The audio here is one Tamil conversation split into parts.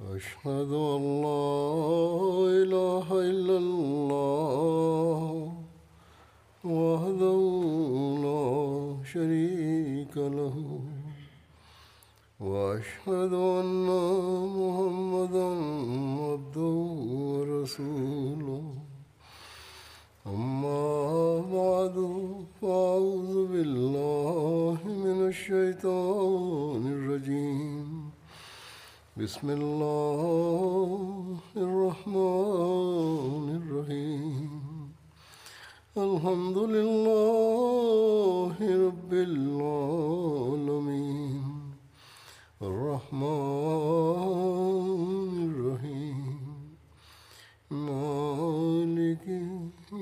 أشهد أن لا إله إلا الله وحده لا شريك له وأشهد أن محمدا عبده ورسوله أما بعد فأعوذ بالله من الشيطان الرجيم بسم الله الرحمن الرحيم الحمد لله رب العالمين الرحمن الرحيم مالك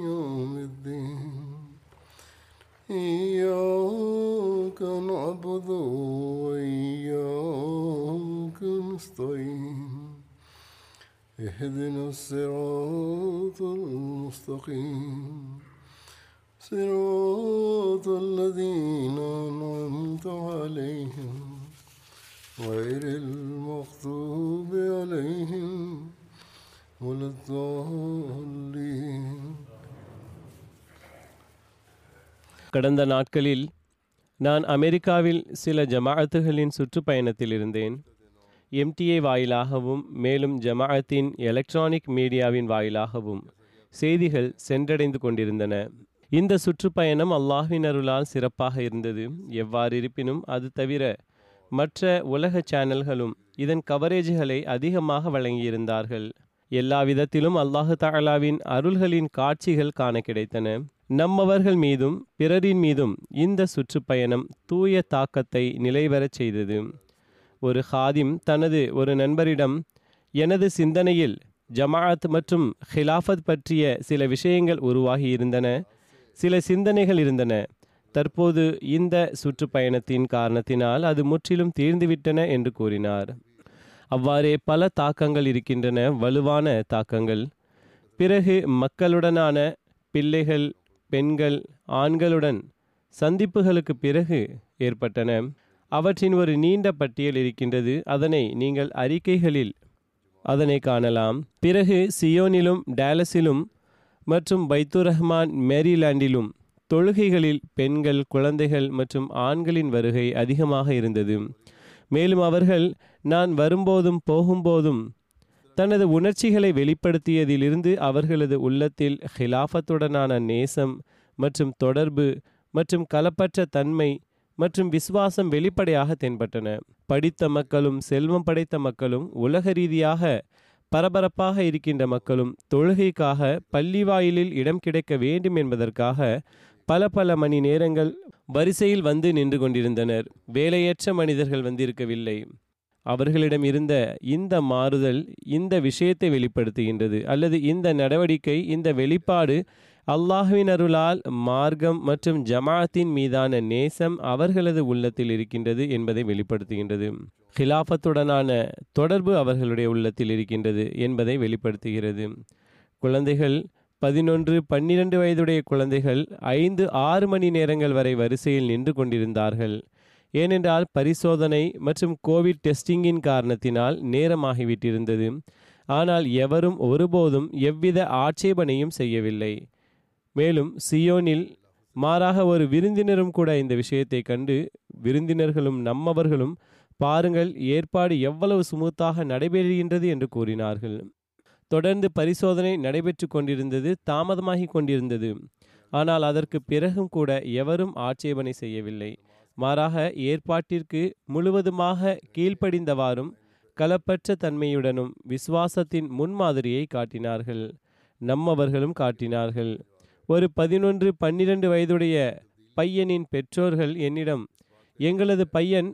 يوم الدين إياك نعبد وإياك نستعين اهدنا الصراط المستقيم صراط الذين أنعمت عليهم غير المغضوب عليهم ولا الضالين. கடந்த நாட்களில் நான் அமெரிக்காவில் சில ஜமாஅத்துகளின் சுற்றுப்பயணத்தில் இருந்தேன். எம்டிஏ வாயிலாகவும் மேலும் ஜமாஅத்தின் எலக்ட்ரானிக் மீடியாவின் வாயிலாகவும் செய்திகள் சென்றடைந்து கொண்டிருந்தன. இந்த சுற்றுப்பயணம் அல்லாஹ்வின் அருளால் சிறப்பாக இருந்தது. எவ்வாறு இருப்பினும் அது தவிர மற்ற உலக சேனல்களும் இதன் கவரேஜ்களை அதிகமாக வழங்கியிருந்தார்கள். எல்லா விதத்திலும் அல்லாஹு தஆலாவின் அருள்களின் காட்சிகள் காண கிடைத்தன. நம்மவர்கள் மீதும் பிறரின் மீதும் இந்த சுற்றுப்பயணம் தூய தாக்கத்தை நிலைவரச் செய்தது. ஒரு ஹாதிம் தனது ஒரு நண்பரிடம், எனது சிந்தனையில் ஜமாஅத் மற்றும் ஹிலாஃபத் பற்றிய சில விஷயங்கள் உருவாகி இருந்தன, சில சிந்தனைகள் இருந்தன. தற்போது இந்த சுற்றுப்பயணத்தின் காரணத்தினால் அது முற்றிலும் தீர்ந்துவிட்டன என்று கூறினார். அவ்வாறே பல தாக்கங்கள் இருக்கின்றன, வலுவான தாக்கங்கள். பிறகு மக்களுடனான பிள்ளைகள், பெண்கள், ஆண்களுடன் சந்திப்புகளுக்கு பிறகு ஏற்பட்டன. அவற்றின் ஒரு நீண்ட பட்டியல் இருக்கின்றது, அதனை நீங்கள் அறிக்கைகளில் அதனை காணலாம். பிறகு சியோனிலும் டாலஸிலும் மற்றும் பைத்துர் ரஹ்மான் மேரிலாண்டிலும் தொழுகைகளில் பெண்கள், குழந்தைகள் மற்றும் ஆண்களின் வருகை அதிகமாக இருந்தது. மேலும் அவர்கள் நான் வரும்போதும் போகும்போதும் தனது உணர்ச்சிகளை வெளிப்படுத்தியதிலிருந்து அவர்களது உள்ளத்தில் ஹிலாஃபத்துடனான நேசம் மற்றும் தொடர்பு மற்றும் கலப்பற்ற தன்மை மற்றும் விசுவாசம் வெளிப்படையாக தென்பட்டன. படித்த மக்களும் செல்வம் படைத்த மக்களும் உலக ரீதியாக பரபரப்பாக இருக்கின்ற மக்களும் தொழுகைக்காக பள்ளிவாயிலில் இடம் கிடைக்க வேண்டும் என்பதற்காக பல பல மணி நேரங்கள் வரிசையில் வந்து நின்று கொண்டிருந்தனர். வேலையற்ற மனிதர்கள் வந்திருக்கவில்லை. அவர்களிடம் இருந்த இந்த மாறுதல் இந்த விஷயத்தை வெளிப்படுத்துகின்றது, அல்லது இந்த நடவடிக்கை, இந்த வெளிப்பாடு அல்லாஹ்வின் அருளால் மார்க்கம் மற்றும் ஜமாஅத்தின் மீதான நேசம் அவர்களது உள்ளத்தில் இருக்கின்றது என்பதை வெளிப்படுத்துகின்றது. ஹிலாஃபத்துடனான தொடர்பு அவர்களுடைய உள்ளத்தில் இருக்கின்றது என்பதை வெளிப்படுத்துகிறது. குழந்தைகள், 11, 12 வயதுடைய குழந்தைகள் 5, 6 மணி நேரங்கள் வரை வரிசையில் நின்று கொண்டிருந்தார்கள். ஏனென்றால் பரிசோதனை மற்றும் கோவிட் டெஸ்டிங்கின் காரணத்தினால் நேரமாகிவிட்டிருந்தது. ஆனால் எவரும் ஒருபோதும் எவ்வித ஆட்சேபனையும் செய்யவில்லை. மேலும் சியோனில் மாறாக ஒரு விருந்தினரும் கூட இந்த விஷயத்தை கண்டு, விருந்தினர்களும் நம்மவர்களும் பாருங்கள் ஏற்பாடு எவ்வளவு சுமூத்தாக நடைபெறுகின்றது என்று கூறினார்கள். தொடர்ந்து பரிசோதனை நடைபெற்று கொண்டிருந்தது, தாமதமாகி கொண்டிருந்தது. ஆனால் அதற்கு பிறகும் கூட எவரும் ஆட்சேபனை செய்யவில்லை. மாறாக ஏற்பாட்டிற்கு முழுவதுமாக கீழ்ப்படிந்தவாறும் கலப்பற்ற தன்மையுடனும் விசுவாசத்தின் முன்மாதிரியை காட்டினார்கள். நம்மவர்களும் காட்டினார்கள். ஒரு 11, 12 வயதுடைய பையனின் பெற்றோர்கள் என்னிடம், எங்களது பையன்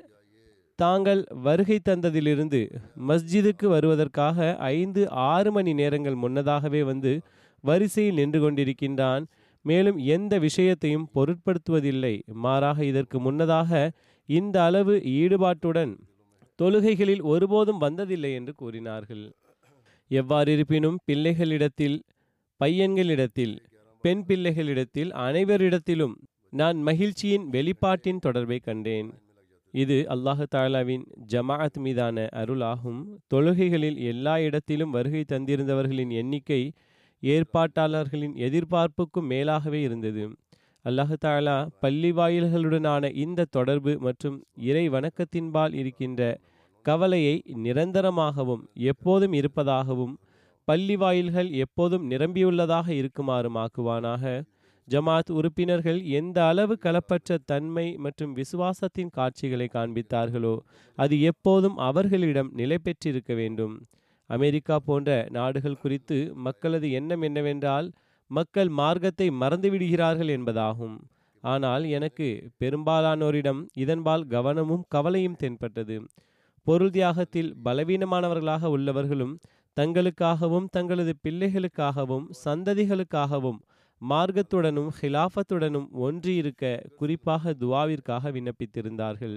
தாங்கள் வருகை தந்ததிலிருந்து மஸ்ஜிதுக்கு வருவதற்காக 5, 6 மணி நேரங்கள் முன்னதாகவே வந்து வரிசையில் நின்று கொண்டிருக்கின்றான். மேலும் எந்த விஷயத்தையும் பொருட்படுத்துவதில்லை. மாறாக இதற்கு முன்னதாக இந்த அளவு ஈடுபாட்டுடன் தொழுகைகளில் ஒருபோதும் வந்ததில்லை என்று கூறினார்கள். எவ்வாறு இருப்பினும் பிள்ளைகளிடத்தில், பையன்களிடத்தில், பெண் பிள்ளைகளிடத்தில், அனைவரிடத்திலும் நான் மகிழ்ச்சியின் வெளிப்பாட்டின் தொடர்பை கண்டேன். இது அல்லாஹு தாலாவின் ஜமாஅத் மீதான அருளாகும். தொழுகைகளில் எல்லா இடத்திலும் வருகை தந்திருந்தவர்களின் எண்ணிக்கை ஏற்பாட்டாளர்களின் எதிர்பார்ப்புக்கும் மேலாகவே இருந்தது. அல்லாஹு தாலா பள்ளி வாயில்களுடனான இந்த தொடர்பு மற்றும் இறை வணக்கத்தின்பால் இருக்கின்ற கவலையை நிரந்தரமாகவும் எப்போதும் இருப்பதாகவும் பள்ளி வாயில்கள் எப்போதும் நிரம்பியுள்ளதாக இருக்குமாறும் ஆக்குவானாக. ஜமாத் உறுப்பினர்கள் எந்த அளவு களப்பற்ற தன்மை மற்றும் விசுவாசத்தின் காட்சிகளை காண்பித்தார்களோ அது எப்போதும் அவர்களிடம் நிலை பெற்றிருக்க வேண்டும். அமெரிக்கா போன்ற நாடுகள் குறித்து மக்களது எண்ணம் என்னவென்றால் மக்கள் மார்க்கத்தை மறந்துவிடுகிறார்கள் என்பதாகும். ஆனால் எனக்கு பெரும்பாலானோரிடம் இதன்பால் கவனமும் கவலையும் தென்பட்டது. பொருள் தியாகத்தில் பலவீனமானவர்களாக உள்ளவர்களும் தங்களுக்காகவும் தங்களது பிள்ளைகளுக்காகவும் சந்ததிகளுக்காகவும் மார்க்கத்துடனும் ஹிலாஃபத்துடனும் ஒன்றியிருக்க குறிப்பாக துவாவிற்காக விண்ணப்பித்திருந்தார்கள்.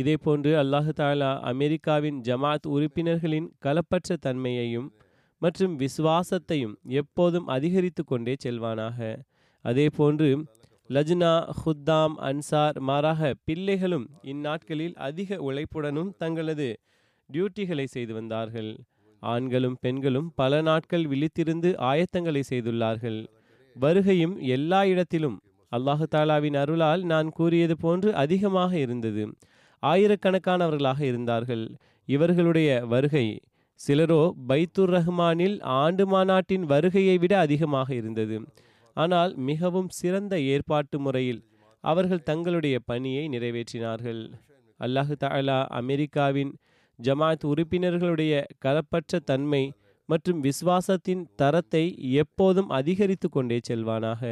இதே போன்று அல்லாஹு தாலா அமெரிக்காவின் ஜமாத் உறுப்பினர்களின் களப்பற்ற தன்மையையும் மற்றும் விசுவாசத்தையும் எப்போதும் அதிகரித்து கொண்டே செல்வானாக. அதே போன்று லஜ்னா, ஹுத்தாம், அன்சார் மாறாக பிள்ளைகளும் இந்நாட்களில் அதிக உழைப்புடனும் தங்களது டியூட்டிகளை செய்து வந்தார்கள். ஆண்களும் பெண்களும் பல நாட்கள் விழித்திருந்து ஆயத்தங்களை செய்துள்ளார்கள். வருகையும் எல்லா இடத்திலும் அல்லாஹு தாலாவின் அருளால் நான் கூறியது போன்று அதிகமாக இருந்தது. ஆயிரக்கணக்கானவர்களாக இருந்தார்கள். இவர்களுடைய வருகை சிலரோ பைத்துர் ரஹ்மானில் ஆண்டு மாநாட்டின் வருகையை விட அதிகமாக இருந்தது. ஆனால் மிகவும் சிறந்த ஏற்பாட்டு முறையில் அவர்கள் தங்களுடைய பணியை நிறைவேற்றினார்கள். அல்லாஹு தாலா அமெரிக்காவின் ஜமாத் உறுப்பினர்களுடைய களப்பற்ற தன்மை மற்றும் விசுவாசத்தின் தரத்தை எப்போதும் அதிகரித்து கொண்டே செல்வானாக.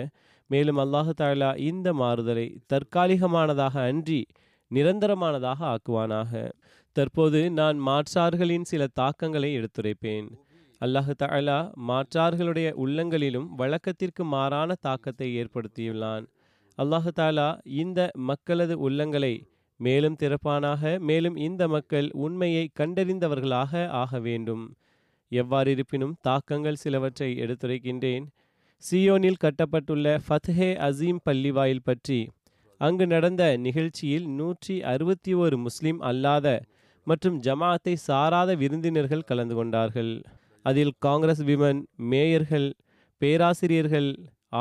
மேலும் அல்லாஹு தாலா இந்த மாறுதலை தற்காலிகமானதாக அன்றி நிரந்தரமானதாக ஆக்குவானாக. தற்போது நான் மாற்றார்களின் சில தாக்கங்களை எடுத்துரைப்பேன். அல்லாஹு தாலா மாற்றார்களுடைய உள்ளங்களிலும் வழக்கத்திற்கு மாறான தாக்கத்தை ஏற்படுத்தியுள்ளான். அல்லாஹு தாலா இந்த மக்களது உள்ளங்களை மேலும் திறப்பானாக. மேலும் இந்த மக்கள் உண்மையை கண்டறிந்தவர்களாக ஆக வேண்டும். எவ்வாறிருப்பினும் தாக்கங்கள் சிலவற்றை எடுத்துரைக்கின்றேன். சியோனில் கட்டப்பட்டுள்ள ஃபத்ஹே அசீம் பள்ளிவாயில் பற்றி அங்கு நடந்த நிகழ்ச்சியில் 161 முஸ்லிம் அல்லாத மற்றும் ஜமாத்தை சாராத விருந்தினர்கள் கலந்து கொண்டார்கள். அதில் காங்கிரஸ் விமன், மேயர்கள், பேராசிரியர்கள்,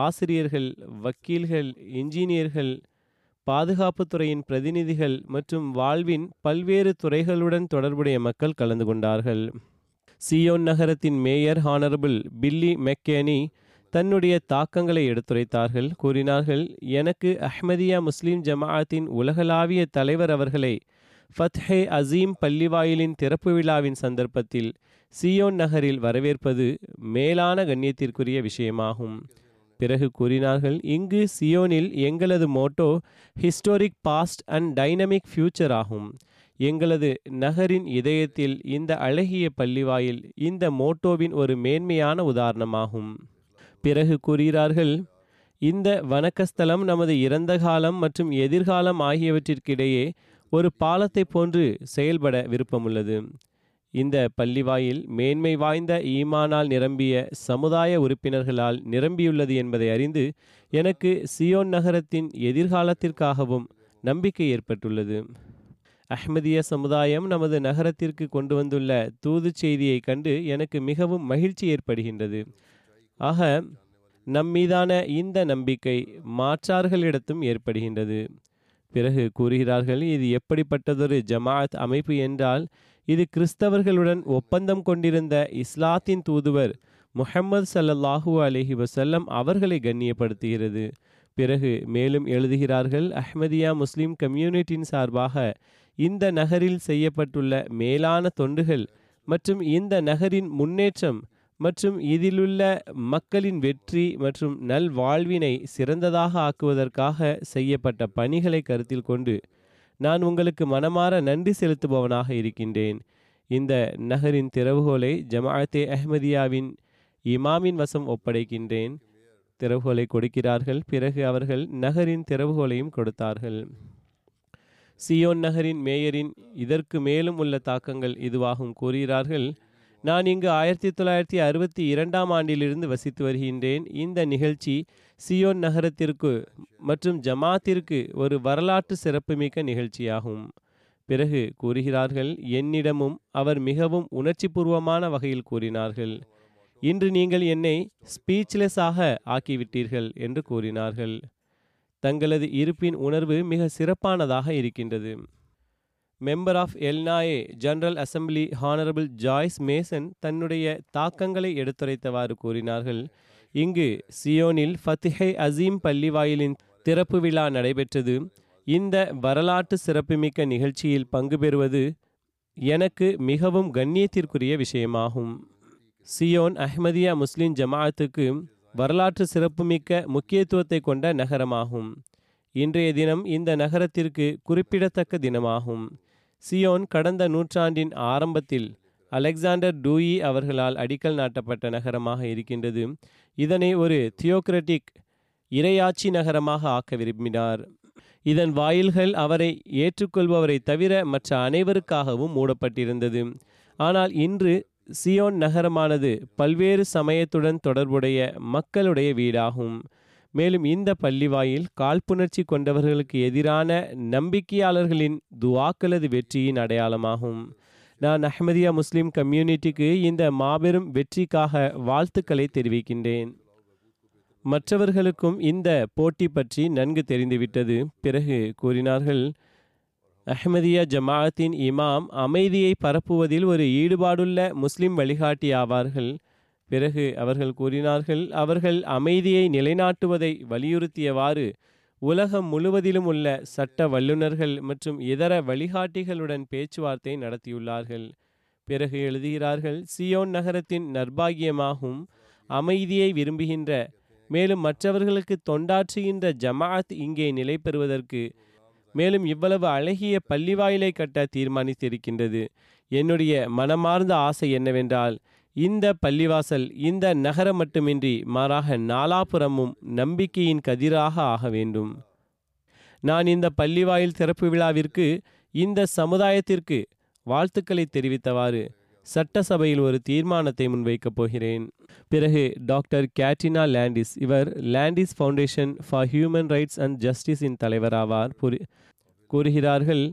ஆசிரியர்கள், வக்கீல்கள், இன்ஜினியர்கள், பாதுகாப்புத்துறையின் பிரதிநிதிகள் மற்றும் வாழ்வின் பல்வேறு துறைகளுடன் தொடர்புடைய மக்கள் கலந்து கொண்டார்கள். சியோன் நகரத்தின் மேயர் ஹானரபிள் பில்லி மெக்கேனி தன்னுடைய தாக்கங்களை எடுத்துரைத்தார்கள். கூறினார்கள், எனக்கு அஹ்மதியா முஸ்லீம் ஜமாஅத்தின் உலகளாவிய தலைவர் அவர்களை ஃபத்ஹே அசீம் பள்ளிவாயிலின் திறப்பு விழாவின் சந்தர்ப்பத்தில் சியோன் நகரில் வரவேற்பது மேலான கண்ணியத்திற்குரிய விஷயமாகும். பிறகு கூறினார்கள், இங்கு சியோனில் எங்களது motto historic past and dynamic future ஆகும். எங்களது நகரின் இதயத்தில் இந்த அழகிய பள்ளிவாயில் இந்த மோட்டோவின் ஒரு மேன்மையான உதாரணமாகும். பிறகு கூறுகிறார்கள், இந்த வணக்கஸ்தலம் நமது இறந்த காலம் மற்றும் எதிர்காலம் ஆகியவற்றிற்கிடையே ஒரு பாலத்தை போன்று செயல்பட விருப்பமுள்ளது. இந்த பள்ளிவாயில் மேன்மை வாய்ந்த ஈமானால் நிரம்பிய சமுதாய உறுப்பினர்களால் நிரம்பியுள்ளது என்பதை அறிந்து எனக்கு சியோன் நகரத்தின் எதிர்காலத்திற்காகவும் நம்பிக்கை ஏற்பட்டுள்ளது. அஹ்மதிய சமுதாயம் நமது நகரத்திற்கு கொண்டு வந்துள்ள தூது செய்தியை கண்டு எனக்கு மிகவும் மகிழ்ச்சி ஏற்படுகின்றது. ஆக நம்மீதான இந்த நம்பிக்கை மாற்றார்களிடத்தும் ஏற்படுகின்றது. பிறகு கூறுகிறார்கள், இது எப்படிப்பட்டதொரு ஜமாஅத் அமைப்பு என்றால் இது கிறிஸ்தவர்களுடன் ஒப்பந்தம் கொண்டிருந்த இஸ்லாத்தின் தூதுவர் முஹம்மது ஸல்லல்லாஹு அலைஹி வஸல்லம் அவர்களை கண்ணியப்படுத்துகிறது. பிறகு மேலும் எழுதுகிறார்கள், அஹ்மதியா முஸ்லீம் கம்யூனிட்டியின் சார்பாக இந்த நகரில் செய்யப்பட்டுள்ள மேலான தொண்டுகள் மற்றும் இந்த நகரின் முன்னேற்றம் மற்றும் இதிலுள்ள மக்களின் வெற்றி மற்றும் நல்வாழ்வினை சிறந்ததாக ஆக்குவதற்காக செய்யப்பட்ட பணிகளை கருத்தில் கொண்டு நான் உங்களுக்கு மனமாற நன்றி செலுத்துபவனாக இருக்கின்றேன். இந்த நகரின் திறவுகோலை ஜமாஅத்தே அஹ்மதியாவின் இமாமின் வசம் ஒப்படைக்கின்றேன். திறவுகோலை கொடுக்கிறார்கள். பிறகு அவர்கள் நகரின் திறவுகோலையும் கொடுத்தார்கள். சியோன் நகரின் மேயரின் இதற்கு மேலும் உள்ள தாக்கங்கள் இதுவாகும். கூறுகிறார்கள், நான் இங்கு 1962ஆம் ஆண்டிலிருந்து வசித்து வருகின்றேன். இந்த நிகழ்ச்சி சியோன் நகரத்திற்கு மற்றும் ஜமாத்திற்கு ஒரு வரலாற்று சிறப்புமிக்க நிகழ்ச்சியாகும். பிறகு கூறுகிறார்கள், என்னிடமும் அவர் மிகவும் உணர்ச்சிபூர்வமான வகையில் கூறினார்கள், இன்று நீங்கள் என்னை ஸ்பீச்லெஸ்ஸாக ஆக்கிவிட்டீர்கள் என்று கூறினார்கள். தங்களது இருப்பின் உணர்வு மிக சிறப்பானதாக இருக்கின்றது. Member of Illinois General Assembly honourable Joyce Mason தன்னுடைய தாக்கங்களை எடுத்துரைத்தவாறு கூறினார்கள், இங்கு சியோனில் ஃபத்திஹே அசீம் பள்ளிவாயிலின் திறப்பு விழா நடைபெற்றது. இந்த வரலாற்று சிறப்புமிக்க நிகழ்ச்சியில் பங்கு பெறுவது எனக்கு மிகவும் கண்ணியத்திற்குரிய விஷயமாகும். சியோன் அஹ்மதியா முஸ்லிம் ஜமாஅத்துக்கு வரலாற்று சிறப்புமிக்க முக்கியத்துவத்தை கொண்ட நகரமாகும். இன்றைய தினம் இந்த நகரத்திற்கு குறிப்பிடத்தக்க தினமாகும். சியோன் கடந்த நூற்றாண்டின் ஆரம்பத்தில் அலெக்சாண்டர் டூயி அவர்களால் அடிக்கல் நாட்டப்பட்ட நகரமாக இருக்கின்றது. இதனை ஒரு தியோக்ரட்டிக் இறையாட்சி நகரமாக ஆக்க விரும்பினார். இதன் வாயில்கள் அவரை ஏற்றுக்கொள்பவரை தவிர மற்ற அனைவருக்காகவும் மூடப்பட்டிருந்தது. ஆனால் இன்று சியோன் நகரமானது பல்வேறு சமயத்துடன் தொடர்புடைய மக்களுடைய வீடாகும். மேலும் இந்த பள்ளிவாயில் காழ்ப்புணர்ச்சி கொண்டவர்களுக்கு எதிரான நம்பிக்கையாளர்களின் துவாக்களது வெற்றியின் அடையாளமாகும். நான் அஹ்மதியா முஸ்லிம் கம்யூனிட்டிக்கு இந்த மாபெரும் வெற்றிக்காக வாழ்த்துக்களை தெரிவிக்கின்றேன். மற்றவர்களுக்கும் இந்த போட்டி பற்றி நன்கு தெரிந்துவிட்டது. பிறகு கூறினார்கள், அஹ்மதியா ஜமாஅத்தின் இமாம் அமைதியை பரப்புவதில் ஒரு ஈடுபாடுள்ள முஸ்லிம் வழிகாட்டி ஆவார்கள். பிறகு அவர்கள் கூறினார்கள், அவர்கள் அமைதியை நிலைநாட்டுவதை வலியுறுத்தியவாறு உலகம் முழுவதிலும் உள்ள சட்ட வல்லுநர்கள் மற்றும் இதர வழிகாட்டிகளுடன் பேச்சுவார்த்தை நடத்தியுள்ளார்கள். பிறகு எழுதுகிறார்கள், சியோன் நகரத்தின் நற்பாகியமாகும் அமைதியை விரும்புகின்ற மேலும் மற்றவர்களுக்கு தொண்டாற்றுகின்ற ஜமாஅத் இங்கே நிலை பெறுவதற்கு மேலும் இவ்வளவு அழகிய பள்ளிவாயிலை கட்ட தீர்மானித்திருக்கின்றது. என்னுடைய மனமார்ந்த ஆசை என்னவென்றால், இந்த பள்ளிவாசல் இந்த நகரம் மட்டுமின்றி மாறாக நாலாபுரமும் நம்பிக்கையின் கதிராக ஆக வேண்டும். நான் இந்த பள்ளிவாயில் திறப்பு விழாவிற்கு இந்த சமுதாயத்திற்கு வாழ்த்துக்களை தெரிவித்தவாறு சட்டசபையில் ஒரு தீர்மானத்தை முன்வைக்கப் போகிறேன். பிறகு டாக்டர் கேட்ரினா லேண்டிஸ், இவர் Landis Foundation for Human Rights and ஜஸ்டிஸின் தலைவராவார், கூறுகிறார்கள்,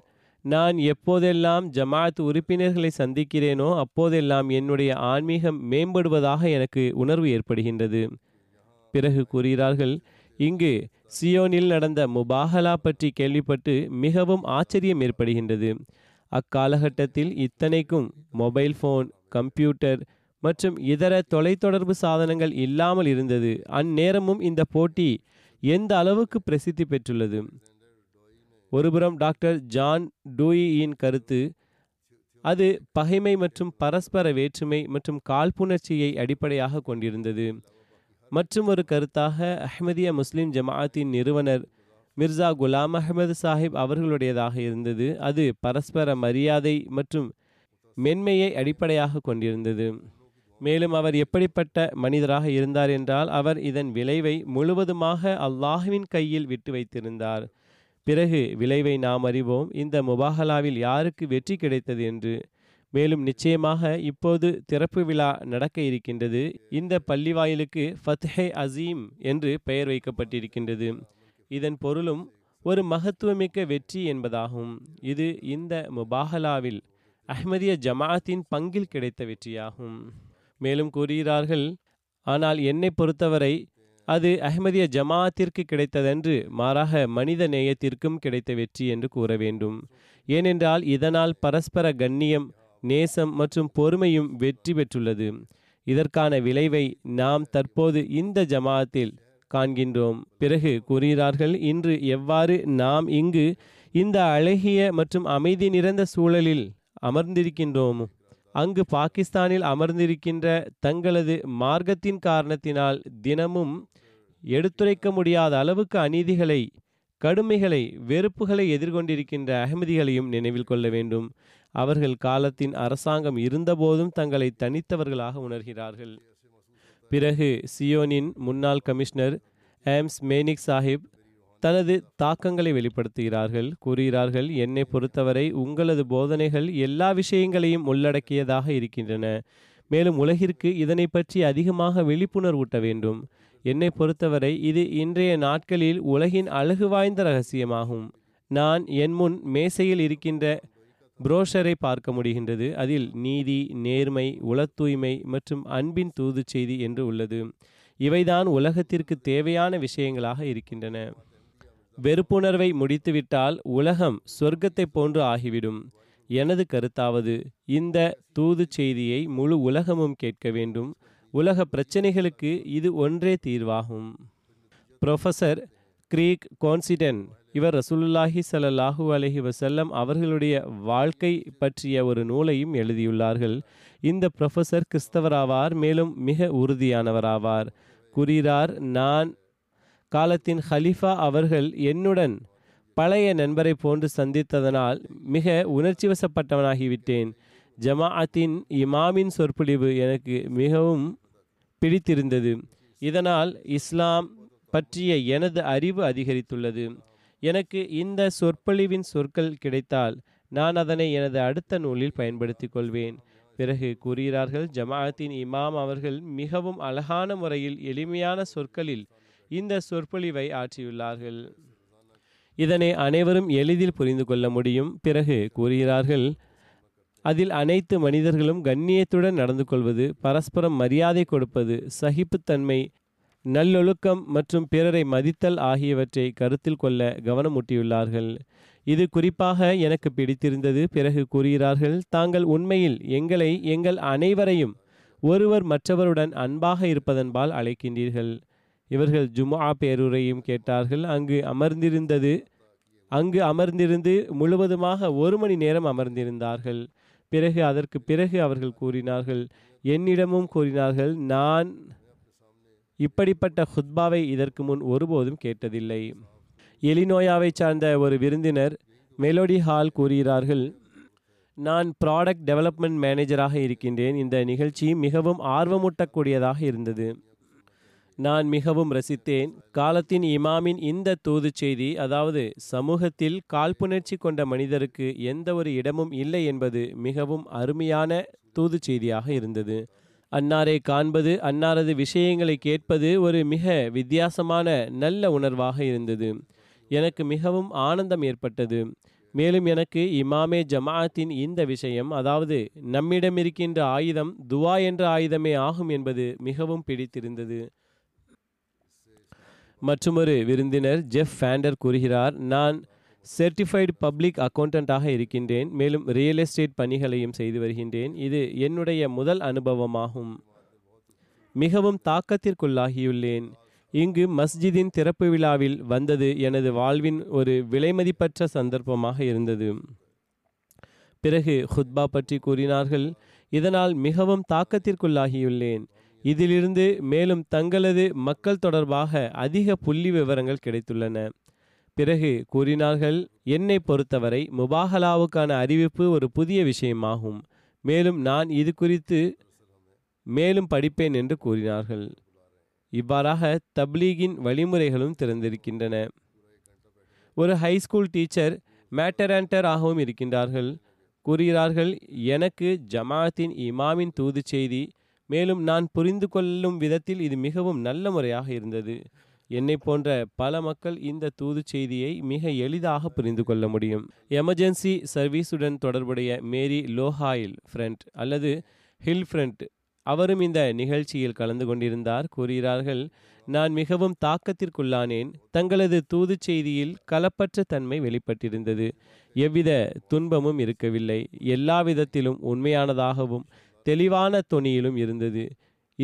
நான் எப்போதெல்லாம் ஜமாஅத் உறுப்பினர்களை சந்திக்கிறேனோ அப்போதெல்லாம் என்னுடைய ஆன்மீகம் மேம்படுவதாக எனக்கு உணர்வு ஏற்படுகின்றது. பிறகு கூறுகிறார்கள், இங்கு சியோனில் நடந்த முபாஹலா பற்றி கேள்விப்பட்டு மிகவும் ஆச்சரியம் ஏற்படுகின்றது. அக்காலகட்டத்தில் இத்தனைக்கும் மொபைல் ஃபோன், கம்ப்யூட்டர் மற்றும் இதர தொலைத்தொடர்பு சாதனங்கள் இல்லாமல் இருந்தது. அந்நேரமும் இந்த போட்டி எந்த அளவுக்கு பிரசித்தி பெற்றுள்ளது. ஒருபுறம் டாக்டர் ஜான் டூயின் கருத்து அது பகைமை மற்றும் பரஸ்பர வேற்றுமை மற்றும் காழ்ப்புணர்ச்சியை அடிப்படையாக கொண்டிருந்தது. மற்றும் ஒரு கருத்தாக அஹ்மதியா முஸ்லிம் ஜமாஅத்தின் நிறுவனர் மிர்சா குலாம் அஹமது சாஹிப் அவர்களுடையதாக இருந்தது. அது பரஸ்பர மரியாதை மற்றும் மென்மையை அடிப்படையாக கொண்டிருந்தது. மேலும் அவர் எப்படிப்பட்ட மனிதராக இருந்தார் என்றால், அவர் இதன் விளைவை முழுவதுமாக அல்லாஹ்வின் கையில் விட்டு வைத்திருந்தார். பிறகு விளைவை நாம் அறிவோம், இந்த முபாஹலாவில் யாருக்கு வெற்றி கிடைத்தது என்று. மேலும் நிச்சயமாக இப்போது திறப்பு விழா நடக்க இருக்கின்றது. இந்த பள்ளிவாயிலுக்கு ஃபத்ஹே அசீம் என்று பெயர் வைக்கப்பட்டிருக்கின்றது. இதன் பொருளும் ஒரு மகத்துவமிக்க வெற்றி என்பதாகும். இது இந்த முபாஹலாவில் அஹ்மதிய ஜமாஅத்தின் பங்கில் கிடைத்த வெற்றியாகும். மேலும் கூறுகிறார்கள், ஆனால் என்னை பொறுத்தவரை அது அஹ்மதிய ஜமாஅத்திற்கு கிடைத்ததன்று, மாறாக மனித நேயத்திற்கும் கிடைத்த வெற்றி என்று கூற வேண்டும். ஏனென்றால் இதனால் பரஸ்பர கண்ணியம், நேசம் மற்றும் பொறுமையும் வெற்றி பெற்றுள்ளது. இதற்கான விளைவை நாம் தற்போது இந்த ஜமாஅத்தில் காண்கின்றோம். பிறகு கூறுகிறார்கள், இன்று எவ்வாறு நாம் இங்கு இந்த அழகிய மற்றும் அமைதி நிறைந்த சூழலில் அமர்ந்திருக்கின்றோம், அங்கு பாகிஸ்தானில் அமர்ந்திருக்கின்ற தங்களது மார்க்கத்தின் காரணத்தினால் தினமும் எடுத்துரைக்க முடியாத அளவுக்கு அநீதிகளை, கடுமைகளை, வெறுப்புகளை எதிர்கொண்டிருக்கின்ற அஹ்மதிகளையும் நினைவில் கொள்ள வேண்டும். அவர்கள் காலத்தின் அரசாங்கம் இருந்தபோதும் தங்களை தனித்தவர்களாக உணர்கிறார்கள். பிறகு சியோனின் முன்னாள் கமிஷனர் ஆம்ஸ் மேனிக் சாஹிப் தனது தாக்கங்களை வெளிப்படுத்துகிறார்கள். கூறுகிறார்கள், என்னை பொறுத்தவரை உங்களது போதனைகள் எல்லா விஷயங்களையும் உள்ளடக்கியதாக இருக்கின்றன. மேலும் உலகிற்கு இதனை பற்றி அதிகமாக விழிப்புணர்வூட்ட வேண்டும். என்னை பொறுத்தவரை இது இன்றைய நாட்களில் உலகின் அழகு வாய்ந்த ரகசியமாகும். நான் என் முன் மேசையில் இருக்கின்ற புரோஷரை பார்க்க முடிகின்றது. அதில் நீதி, நேர்மை, உள தூய்மை மற்றும் அன்பின் தூது செய்தி என்று உள்ளது. இவைதான் உலகத்திற்கு தேவையான விஷயங்களாக இருக்கின்றன. வெறுப்புணர்வை முடித்துவிட்டால் உலகம் சொர்க்கத்தை போன்று ஆகிவிடும். எனது கருத்தாவது, இந்த தூது செய்தியை முழு உலகமும் கேட்க வேண்டும். உலக பிரச்சனைகளுக்கு இது ஒன்றே தீர்வாகும். புரொஃபசர் கிரீக் கான்சிடன், இவர் ரசூலுல்லாஹி ஸல்லல்லாஹு அலைஹி வஸல்லம் அவர்களுடைய வாழ்க்கை பற்றிய ஒரு நூலையும் எழுதியுள்ளார்கள். இந்த புரொஃபசர் கிறிஸ்தவராவார், மேலும் மிக உறுதியானவராவார். கூறுகிறார், நான் காலத்தின் ஹலிஃபா அவர்கள் என்னுடன் பழைய நண்பரை போன்று சந்தித்ததனால் மிக உணர்ச்சி வசப்பட்டவனாகிவிட்டேன். ஜமாஅத்தின் இமாமின் சொற்பொழிவு எனக்கு மிகவும் பிடித்திருந்தது. இதனால் இஸ்லாம் பற்றிய எனது அறிவு அதிகரித்துள்ளது. எனக்கு இந்த சொற்பொழிவின் சொற்கள் கிடைத்தால் நான் அதனை எனது அடுத்த நூலில் பயன்படுத்தி கொள்வேன். பிறகு கூறுகிறார்கள், ஜமாஅத்தின் இமாம் அவர்கள் மிகவும் அழகான முறையில் எளிமையான சொற்களில் இந்த சொற்பொழிவை ஆற்றியுள்ளார்கள். இதனை அனைவரும் எளிதில் புரிந்து கொள்ள முடியும். பிறகு கூறுகிறார்கள், அதில் அனைத்து மனிதர்களும் கண்ணியத்துடன் நடந்து கொள்வது, பரஸ்பரம் மரியாதை கொடுப்பது, சகிப்புத்தன்மை, நல்லொழுக்கம் மற்றும் பிறரை மதித்தல் ஆகியவற்றை கருத்தில் கொள்ள கவனமூட்டியுள்ளார்கள். இது குறிப்பாக எனக்கு பிடித்திருந்தது. பிறகு கூறுகிறார்கள், தாங்கள் உண்மையில் எங்கள் அனைவரையும் ஒருவர் மற்றவருடன் அன்பாக இருப்பதன்பால் அழைக்கின்றீர்கள். இவர்கள் ஜும்ஆ பேருரையும் கேட்டார்கள். அங்கு அமர்ந்திருந்து முழுவதுமாக 1 மணி நேரம் அமர்ந்திருந்தார்கள். பிறகு அதற்கு பிறகு அவர்கள் கூறினார்கள், என்னிடமும் கூறினார்கள், நான் இப்படிப்பட்ட ஹுத்பாவை இதற்கு முன் ஒருபோதும் கேட்டதில்லை. எலினோயாவை சார்ந்த ஒரு விருந்தினர் மெலோடி ஹால் கூறுகிறார்கள், நான் ப்ராடக்ட் டெவலப்மெண்ட் மேனேஜராக இருக்கின்றேன். இந்த நிகழ்ச்சி மிகவும் ஆர்வமூட்டக்கூடியதாக இருந்தது. நான் மிகவும் ரசித்தேன். காலத்தின் இமாமின் இந்த தூது செய்தி, அதாவது சமூகத்தில் காழ்ப்புணர்ச்சி கொண்ட மனிதருக்கு எந்த ஒரு இடமும் இல்லை என்பது மிகவும் அருமையான தூது செய்தியாக இருந்தது. அன்னாரை காண்பது, அன்னாரது விஷயங்களை கேட்பது ஒரு மிக வித்தியாசமான நல்ல உணர்வாக இருந்தது. எனக்கு மிகவும் ஆனந்தம் ஏற்பட்டது. மேலும் எனக்கு இமாமே ஜமாஅத்தின் இந்த விஷயம், அதாவது நம்மிடமிருக்கின்ற ஆயுதம் துவா என்ற ஆயுதமே ஆகும் என்பது மிகவும் பிடித்திருந்தது. மற்றொரு விருந்தினர் ஜெஃப் ஃபேண்டர் கூறுகிறார், நான் சர்டிஃபைடு பப்ளிக் அக்கௌண்டண்டாக இருக்கின்றேன். மேலும் ரியல் எஸ்டேட் பணிகளையும் செய்து வருகின்றேன். இது என்னுடைய முதல் அனுபவமாகும். மிகவும் தாக்கத்திற்குள்ளாகியுள்ளேன். இங்கு மஸ்ஜிதின் திறப்பு விழாவில் வந்தது எனது வாழ்வின் ஒரு விலைமதிப்பற்ற சந்தர்ப்பமாக இருந்தது. பிறகு ஹுத்பா பற்றி கூறினார்கள். இதனால் மிகவும் தாக்கத்திற்குள்ளாகியுள்ளேன். இதிலிருந்து மேலும் தங்களது மக்கள் தொடர்பாக அதிக புள்ளி விவரங்கள் கிடைத்துள்ளன. பிறகு கூறினார்கள், என்னை பொறுத்தவரை முபாஹலாவுக்கான அறிவிப்பு ஒரு புதிய விஷயமாகும். மேலும் நான் இது குறித்து மேலும் படிப்பேன் என்று கூறினார்கள். இவ்வாறாக தப்லீகின் வழிமுறைகளும் திறந்திருக்கின்றன. ஒரு ஹைஸ்கூல் டீச்சர் மேட்டராண்டர் ஆகவும் இருக்கின்றார்கள். கூறுகிறார்கள், எனக்கு ஜமாஅத்தின் இமாமின் தூது செய்தி மேலும் நான் புரிந்து கொள்ளும் விதத்தில் இது மிகவும் நல்ல முறையாக இருந்தது. என்னை போன்ற பல மக்கள் இந்த தூது செய்தியை மிக எளிதாக புரிந்து கொள்ள முடியும். எமர்ஜென்சி சர்வீஸுடன் தொடர்புடைய மேரி லோஹாயில் ஃப்ரண்ட் அல்லது ஹில் ஃப்ரண்ட் அவரும் இந்த நிகழ்ச்சியில் கலந்து கொண்டிருந்தார். கூறுகிறார்கள், நான் மிகவும் தாக்கத்திற்குள்ளானேன். தங்களது தூது செய்தியில் கலப்பற்ற தன்மை வெளிப்பட்டிருந்தது. எவ்வித துன்பமும் இருக்கவில்லை. எல்லா விதத்திலும் உண்மையானதாகவும் தெளிவான தொனியிலும் இருந்தது.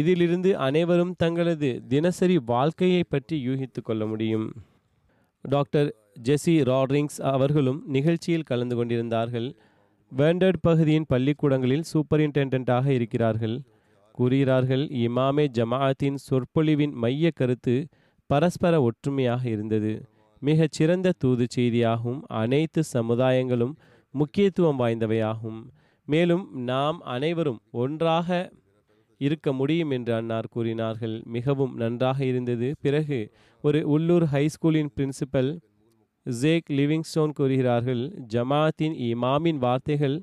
இதிலிருந்து அனைவரும் தங்களது தினசரி வாழ்க்கையை பற்றி யூகித்து கொள்ள முடியும். டாக்டர் ஜெஸி ராட்ரிங்ஸ் அவர்களும் நிகழ்ச்சியில் கலந்து கொண்டிருந்தார்கள். வேண்டட் பகுதியின் பள்ளிக்கூடங்களில் சூப்பரின்டென்டென்டாக இருக்கிறார்கள். கூறுகிறார்கள், இமாமே ஜமாஅத்தின் சொற்பொழிவின் மைய கருத்து பரஸ்பர ஒற்றுமையாக இருந்தது. மிகச் சிறந்த தூது செய்தியாகும். அனைத்து சமுதாயங்களும் முக்கியத்துவம் வாய்ந்தவையாகும். மேலும் நாம் அனைவரும் ஒன்றாக இருக்க முடியும் என்று அன்னார் கூறினார்கள். மிகவும் நன்றாக இருந்தது. பிறகு ஒரு உள்ளூர் ஹைஸ்கூலின் பிரின்சிபல் ஜேக் லிவிங்ஸ்டோன் கூறுகிறார்கள், ஜமாஅத்தின் இமாமின் வார்த்தைகள்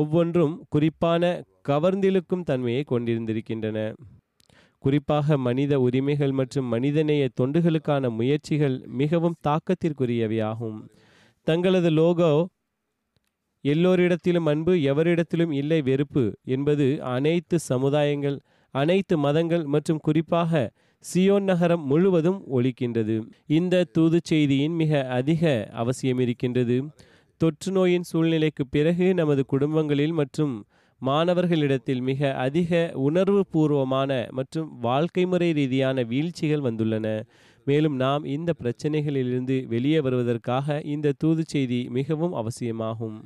ஒவ்வொன்றும் குறிப்பான கவர்ந்திழுக்கும் தன்மையை கொண்டிருந்திருக்கின்றன. குறிப்பாக மனித உரிமைகள் மற்றும் மனிதநேய தொண்டுகளுக்கான முயற்சிகள் மிகவும் தாக்கத்திற்குரியவையாகும். தங்களது லோகோ எல்லோரிடத்திலும் அன்பு, எவரிடத்திலும் இல்லை வெறுப்பு என்பது அனைத்து சமுதாயங்கள், அனைத்து மதங்கள் மற்றும் குறிப்பாக சியோன் நகரம் முழுவதும் ஒலிக்கின்றது. இந்த தூது செய்தியின் மிக அதிக அவசியம் இருக்கின்றது. தொற்று நோயின் சூழ்நிலைக்கு பிறகு நமது குடும்பங்களில் மற்றும் மாணவர்களிடத்தில் மிக அதிக உணர்வு பூர்வமான மற்றும் வாழ்க்கை முறை ரீதியான வீழ்ச்சிகள் வந்துள்ளன. மேலும் நாம் இந்த பிரச்சனைகளிலிருந்து வெளியே வருவதற்காக இந்த தூது செய்தி மிகவும் அவசியமாகும்.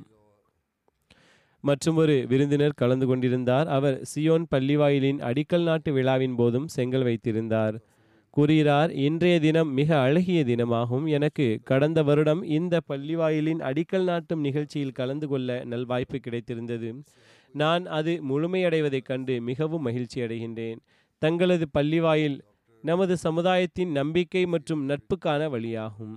மற்றும் ஒரு விருந்தினர் கலந்து கொண்டிருந்தார். அவர் சியோன் பள்ளிவாயிலின் அடிக்கல் நாட்டு விழாவின் போதும் செங்கல் வைத்திருந்தார். கூறுகிறார், இன்றைய தினம் மிக அழகிய தினமாகும். எனக்கு கடந்த வருடம் இந்த பள்ளிவாயிலின் அடிக்கல் நாட்டும் நிகழ்ச்சியில் கலந்து கொள்ள நல்வாய்ப்பு கிடைத்திருந்தது. நான் அது முழுமையடைவதைக் கண்டு மிகவும் மகிழ்ச்சி அடைகின்றேன். தங்களது பள்ளிவாயில் நமது சமுதாயத்தின் நம்பிக்கை மற்றும் நட்புக்கான வழியாகும்.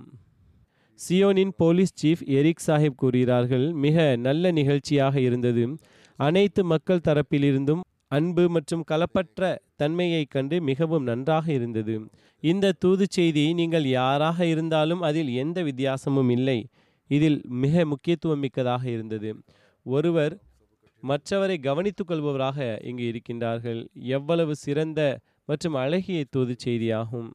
சியோனின் போலீஸ் சீஃப் எரிக் சாஹிப் கூறுகிறார்கள், மிக நல்ல நிகழ்ச்சியாக இருந்தது. அனைத்து மக்கள் தரப்பிலிருந்தும் அன்பு மற்றும் கலப்பற்ற தன்மையை கண்டு மிகவும் நன்றாக இருந்தது. இந்த தூது செய்தி நீங்கள் யாராக இருந்தாலும் அதில் எந்த வித்தியாசமும் இல்லை. இதில் மிக முக்கியத்துவம் மிக்கதாக இருந்தது. ஒருவர் மற்றவரை கவனித்துக் கொள்பவராக இங்கு இருக்கின்றார்கள். எவ்வளவு சிறந்த மற்றும் அழகிய தூது செய்தியாகும்.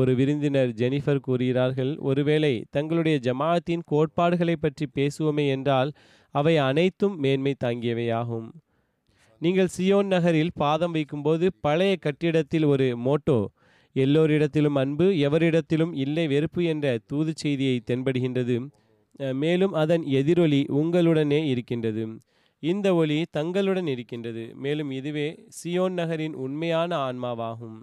ஒரு விருந்தினர் ஜெனிஃபர் கூறுகிறார்கள், ஒருவேளை தங்களுடைய ஜமாஅத்தின் கோட்பாடுகளை பற்றி பேசுவோமே என்றால் அவை அனைத்தும் மேன்மை தாங்கியவையாகும். நீங்கள் சியோன் நகரில் பாதம் வைக்கும்போது பழைய கட்டிடத்தில் ஒரு மோட்டோ எல்லோரிடத்திலும் அன்பு, எவரிடத்திலும் இல்லை வெறுப்பு என்ற தூது செய்தியை தென்படுகின்றது. மேலும் அதன் எதிரொலி உங்களுடனே இருக்கின்றது. இந்த ஒளி தங்களுடன் இருக்கின்றது. மேலும் இதுவே சியோன் நகரின் உண்மையான ஆன்மாவாகும்.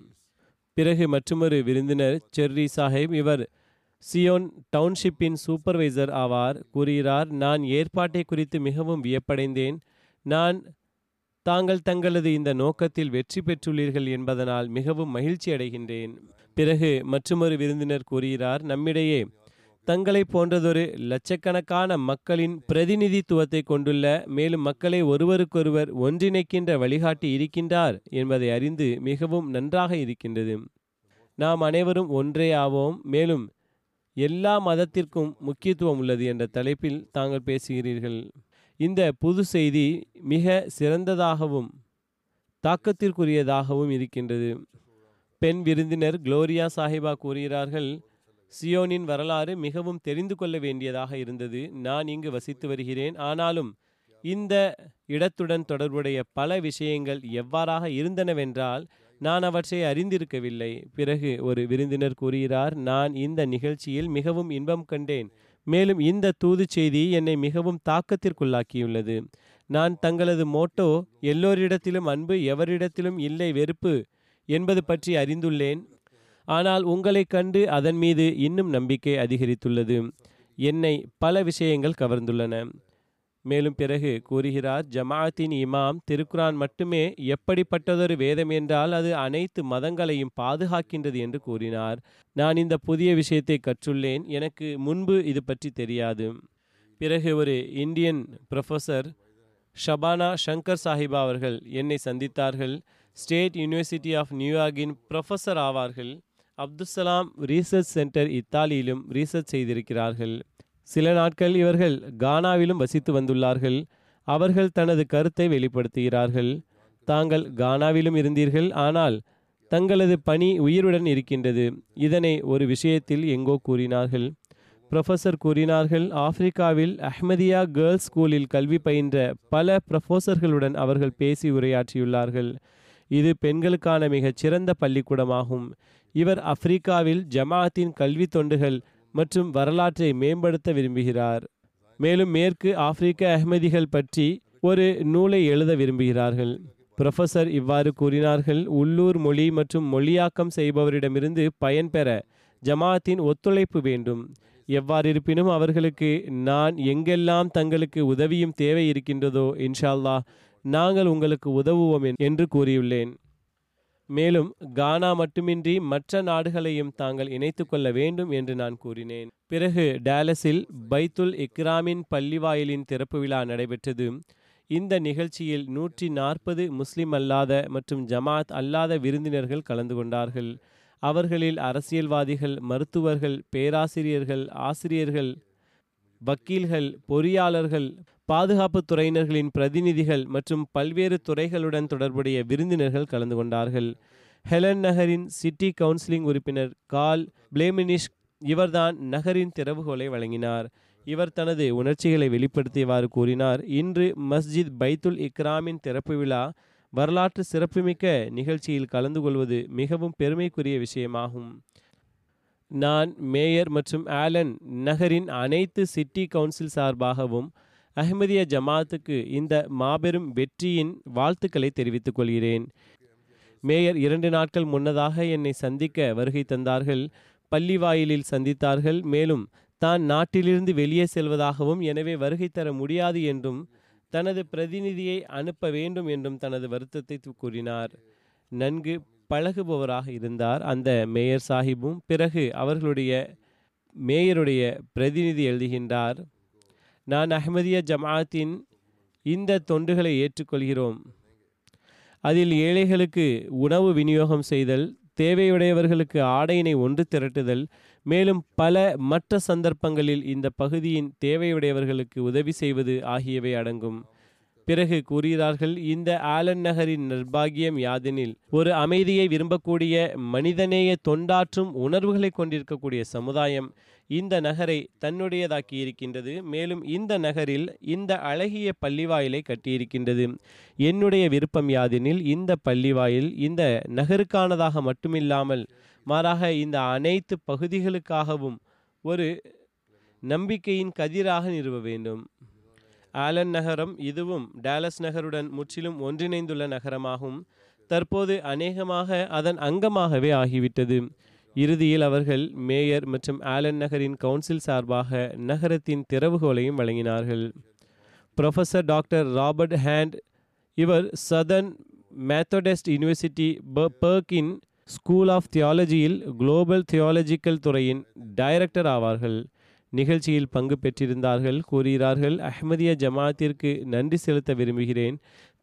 பிறகு மற்றொரு விருந்தினர் செர்ரி சாஹிப், இவர் சியோன் டவுன்ஷிப்பின் சூப்பர்வைசர் ஆவார், கூறுகிறார், நான் ஏற்பாட்டை குறித்து மிகவும் வியப்படைந்தேன். நான் தாங்கள் தங்களது இந்த நோக்கத்தில் வெற்றி பெற்றுள்ளீர்கள் என்பதனால் மிகவும் மகிழ்ச்சி அடைகின்றேன். பிறகு மற்றொரு விருந்தினர் கூறுகிறார், நம்மிடையே தங்களை போன்றதொரு லட்சக்கணக்கான மக்களின் பிரதிநிதித்துவத்தை கொண்டுள்ள மேலும் மக்களை ஒருவருக்கொருவர் ஒன்றிணைக்கின்ற வழிகாட்டி இருக்கின்றார் என்பதை அறிந்து மிகவும் நன்றாக இருக்கின்றது. நாம் அனைவரும் ஒன்றே ஆவோம். மேலும் எல்லா மதத்திற்கும் முக்கியத்துவம் உள்ளது என்ற தலைப்பில் தாங்கள் பேசுகிறீர்கள். இந்த புது செய்தி மிக சிறந்ததாகவும் தாக்கத்திற்குரியதாகவும் இருக்கின்றது. பெண் விருந்தினர் குளோரியா சாஹிபா கூறுகிறார்கள், சியோனின் வரலாறு மிகவும் தெரிந்து கொள்ள வேண்டியதாக இருந்தது. நான் இங்கு வசித்து வருகிறேன், ஆனாலும் இந்த இடத்துடன் தொடர்புடைய பல விஷயங்கள் எவ்வாறாக இருந்தனவென்றால் நான் அவற்றை அறிந்திருக்கவில்லை. பிறகு ஒரு விருந்தினர் கூறுகிறார், நான் இந்த நிகழ்ச்சியில் மிகவும் இன்பம் கண்டேன். மேலும் இந்த தூது செய்தி என்னை மிகவும் தாக்கத்திற்குள்ளாக்கியுள்ளது. நான் தங்களது மோட்டோ எல்லோரிடத்திலும் அன்பு, எவரிடத்திலும் இல்லை வெறுப்பு என்பது பற்றி அறிந்துள்ளேன். ஆனால் உங்களை கண்டு அதன் மீது இன்னும் நம்பிக்கை அதிகரித்துள்ளது. என்னை பல விஷயங்கள் கவர்ந்துள்ளன. மேலும் பிறகு கூறுகிறார், ஜமாஅத்தின் இமாம் திருக்குரான் மட்டுமே எப்படிப்பட்டதொரு வேதம் என்றால் அது அனைத்து மதங்களையும் பாதுகாக்கின்றது என்று கூறினார். நான் இந்த புதிய விஷயத்தை கற்றுள்ளேன். எனக்கு முன்பு இது பற்றி தெரியாது. பிறகு ஒரு இந்தியன் ப்ரொஃபஸர் ஷபானா சங்கர் சாஹிபா அவர்கள் என்னை சந்தித்தார்கள். ஸ்டேட் யூனிவர்சிட்டி ஆஃப் நியூயார்க்கின் ப்ரொஃபஸர் ஆவார்கள். அப்துல்சலாம் ரீசர்ச் சென்டர் இத்தாலியிலும் ரீசர்ச் செய்திருக்கிறார்கள். சில நாட்கள் இவர்கள் கானாவிலும் வசித்து வந்துள்ளார்கள். அவர்கள் தனது கருத்தை வெளிப்படுத்துகிறார்கள். தாங்கள் கானாவிலும் இருந்தீர்கள், ஆனால் தங்களது பணி உயிருடன் இருக்கின்றது. இதனை ஒரு விஷயத்தில் எங்கோ கூறினார்கள். ப்ரொஃபஸர் கூறினார்கள், ஆப்பிரிக்காவில் அஹ்மதியா கேர்ள்ஸ் ஸ்கூலில் கல்வி பயின்ற பல ப்ரொஃபஸர்களுடன் அவர்கள் பேசி உரையாற்றியுள்ளார்கள். இது பெண்களுக்கான மிகச் சிறந்த பள்ளிக்கூடமாகும். இவர் ஆப்பிரிக்காவில் ஜமாஅத்தின் கல்வி தொண்டுகள் மற்றும் வரலாற்றை மேம்படுத்த விரும்புகிறார். மேலும் மேற்கு ஆப்பிரிக்க அஹ்மதிகள் பற்றி ஒரு நூலை எழுத விரும்புகிறார்கள். ப்ரொஃபஸர் இவ்வாறு கூறினார்கள், உள்ளூர் மொழி மற்றும் மொழியாக்கம் செய்பவரிடமிருந்து பயன்பெற ஜமாஅத்தின் ஒத்துழைப்பு வேண்டும். எவ்வாறிருப்பினும் அவர்களுக்கு நான் எங்கெல்லாம் தங்களுக்கு உதவியும் தேவை இருக்கின்றதோ இன்ஷா அல்லாஹ் நாங்கள் உங்களுக்கு உதவுவோம் என்று கூறியுள்ளேன். மேலும் கானா மட்டுமின்றி மற்ற நாடுகளையும் தாங்கள் இணைத்து கொள்ள வேண்டும் என்று நான் கூறினேன். பிறகு டாலஸில் பைத்துல் இக்ராமின் பள்ளிவாயிலின் திறப்பு விழா நடைபெற்றது. இந்த நிகழ்ச்சியில் 140 முஸ்லிம் அல்லாத மற்றும் ஜமாத் அல்லாத விருந்தினர்கள் கலந்து கொண்டார்கள். அவர்களில் அரசியல்வாதிகள், மருத்துவர்கள், பேராசிரியர்கள், ஆசிரியர்கள், வக்கீல்கள், பொறியாளர்கள், பாதுகாப்புத் துறையினர்களின் பிரதிநிதிகள் மற்றும் பல்வேறு துறைகளுடன் தொடர்புடைய விருந்தினர்கள் கலந்து கொண்டார்கள். ஹெலன் நகரின் சிட்டி கவுன்சிலிங் உறுப்பினர் கால் பிளேமினிஷ் இவர்தான் நகரின் திறவுகோலை வழங்கினார். இவர் தனது உணர்ச்சிகளை வெளிப்படுத்தியவாறு கூறினார், இன்று மஸ்ஜித் பைத்துல் இக்ராமின் திறப்பு விழா வரலாற்று சிறப்புமிக்க நிகழ்ச்சியில் கலந்து கொள்வது மிகவும் பெருமைக்குரிய விஷயமாகும். நான் மேயர் மற்றும் ஆலன் நகரின் அனைத்து சிட்டி கவுன்சில் சார்பாகவும் அஹ்மதிய ஜமாத்துக்கு இந்த மாபெரும் வெற்றியின் வாழ்த்துக்களை தெரிவித்துக் கொள்கிறேன். மேயர் 2 நாட்கள் முன்னதாக என்னை சந்திக்க வருகை தந்தார்கள். பள்ளிவாயிலில் சந்தித்தார்கள். மேலும் தான் நாட்டிலிருந்து வெளியே செல்வதாகவும் எனவே வருகை தர முடியாது என்றும் தனது பிரதிநிதியை அனுப்ப வேண்டும் என்றும் தனது வருத்தத்தை கூறினார். நன்கு பழகுபவராக இருந்தார் அந்த மேயர் சாஹிபும். பிறகு மேயருடைய பிரதிநிதி எழுதுகின்றார், நான் அஹ்மதிய ஜமாத்தின் இந்த தொண்டுகளை ஏற்றுக்கொள்கிறோம். அதில் ஏழைகளுக்கு உணவு விநியோகம் செய்தல், தேவையுடையவர்களுக்கு ஆடையினை ஒன்று திரட்டுதல், மேலும் பல மற்ற சந்தர்ப்பங்களில் இந்த பகுதியின் தேவையுடையவர்களுக்கு உதவி செய்வது ஆகியவை அடங்கும். பிறகு கூறுகிறார்கள், இந்த ஆலன் நகரின் நிர்பாகியம் யாதெனில் ஒரு அமைதியை விரும்பக்கூடிய மனிதநேய தொண்டாற்றும் உணர்வுகளை கொண்டிருக்கக்கூடிய சமுதாயம் இந்த நகரை தன்னுடையதாக்கி இருக்கின்றது. மேலும் இந்த நகரில் இந்த அழகிய பள்ளிவாயிலை கட்டியிருக்கின்றது. என்னுடைய விருப்பம் யாதெனில் இந்த பள்ளிவாயில் இந்த நகருக்கானதாக மட்டுமில்லாமல் மாறாக இந்த அனைத்து பகுதிகளுக்காகவும் ஒரு நம்பிக்கையின் கதிராக நிறுவ வேண்டும். ஆலன் நகரம் இதுவும் டாலஸ் நகருடன் முற்றிலும் ஒன்றிணைந்துள்ள நகரமாகும். தற்போது அநேகமாக அதன் அங்கமாகவே ஆகிவிட்டது. இறுதியில் அவர்கள் மேயர் மற்றும் ஆலன் நகரின் கவுன்சில் சார்பாக நகரத்தின் திறவுகோலையும் வழங்கினார்கள். ப்ரொஃபஸர் டாக்டர் ராபர்ட் ஹேண்ட், இவர் Southern Methodist University பெர்க்கின் school of தியாலஜியில் குளோபல் தியாலஜிக்கல் துறையின் டைரக்டர் ஆவார்கள். நிகழ்ச்சியில் பங்கு பெற்றிருந்தார்கள். கூறுகிறார்கள், அஹ்மதிய ஜமாத்திற்கு நன்றி செலுத்த விரும்புகிறேன்.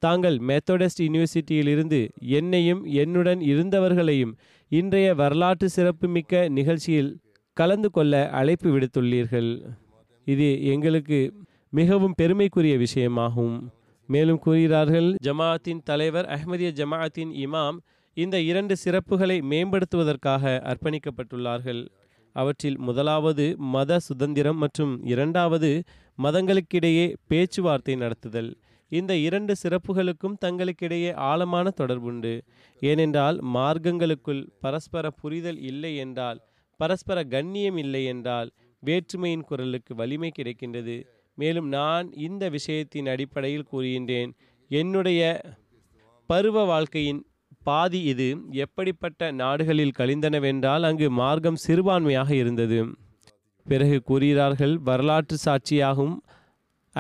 தாங்கள் மெத்தடிஸ்ட் யூனிவர்சிட்டியிலிருந்து என்னையும் என்னுடன் இருந்தவர்களையும் இன்றைய வரலாற்று சிறப்புமிக்க நிகழ்ச்சியில் கலந்து கொள்ள அழைப்பு விடுத்துள்ளீர்கள். இது எங்களுக்கு மிகவும் பெருமைக்குரிய விஷயமாகும். மேலும் கூறுகிறார்கள், ஜமாத்தின் தலைவர் அஹ்மதிய ஜமாத்தின் இமாம் இந்த 2 சிறப்புகளை மேம்படுத்துவதற்காக அர்ப்பணிக்கப்பட்டுள்ளார்கள். அவற்றில் முதலாவது மத சுதந்திரம் மற்றும் 2வது மதங்களுக்கிடையே பேச்சுவார்த்தை நடத்துதல். இந்த 2 சிறப்புகளுக்கும் தங்களுக்கிடையே ஆழமான தொடர்புண்டு. ஏனென்றால் மார்க்கங்களுக்குள் பரஸ்பர புரிதல் இல்லை என்றால், பரஸ்பர கண்ணியம் இல்லை என்றால் வேற்றுமையின் குரலுக்கு வலிமை கிடைக்கின்றது. மேலும் நான் இந்த விஷயத்தின் அடிப்படையில் கூறுகின்றேன், என்னுடைய பருவ வாழ்க்கையின் பாதி இது எப்படிப்பட்ட நாடுகளில் கழிந்தனவென்றால் அங்கு மார்க்கம் சிறுபான்மையாக இருந்தது. பிறகு கூறுகிறார்கள், வரலாற்று சாட்சியாகும்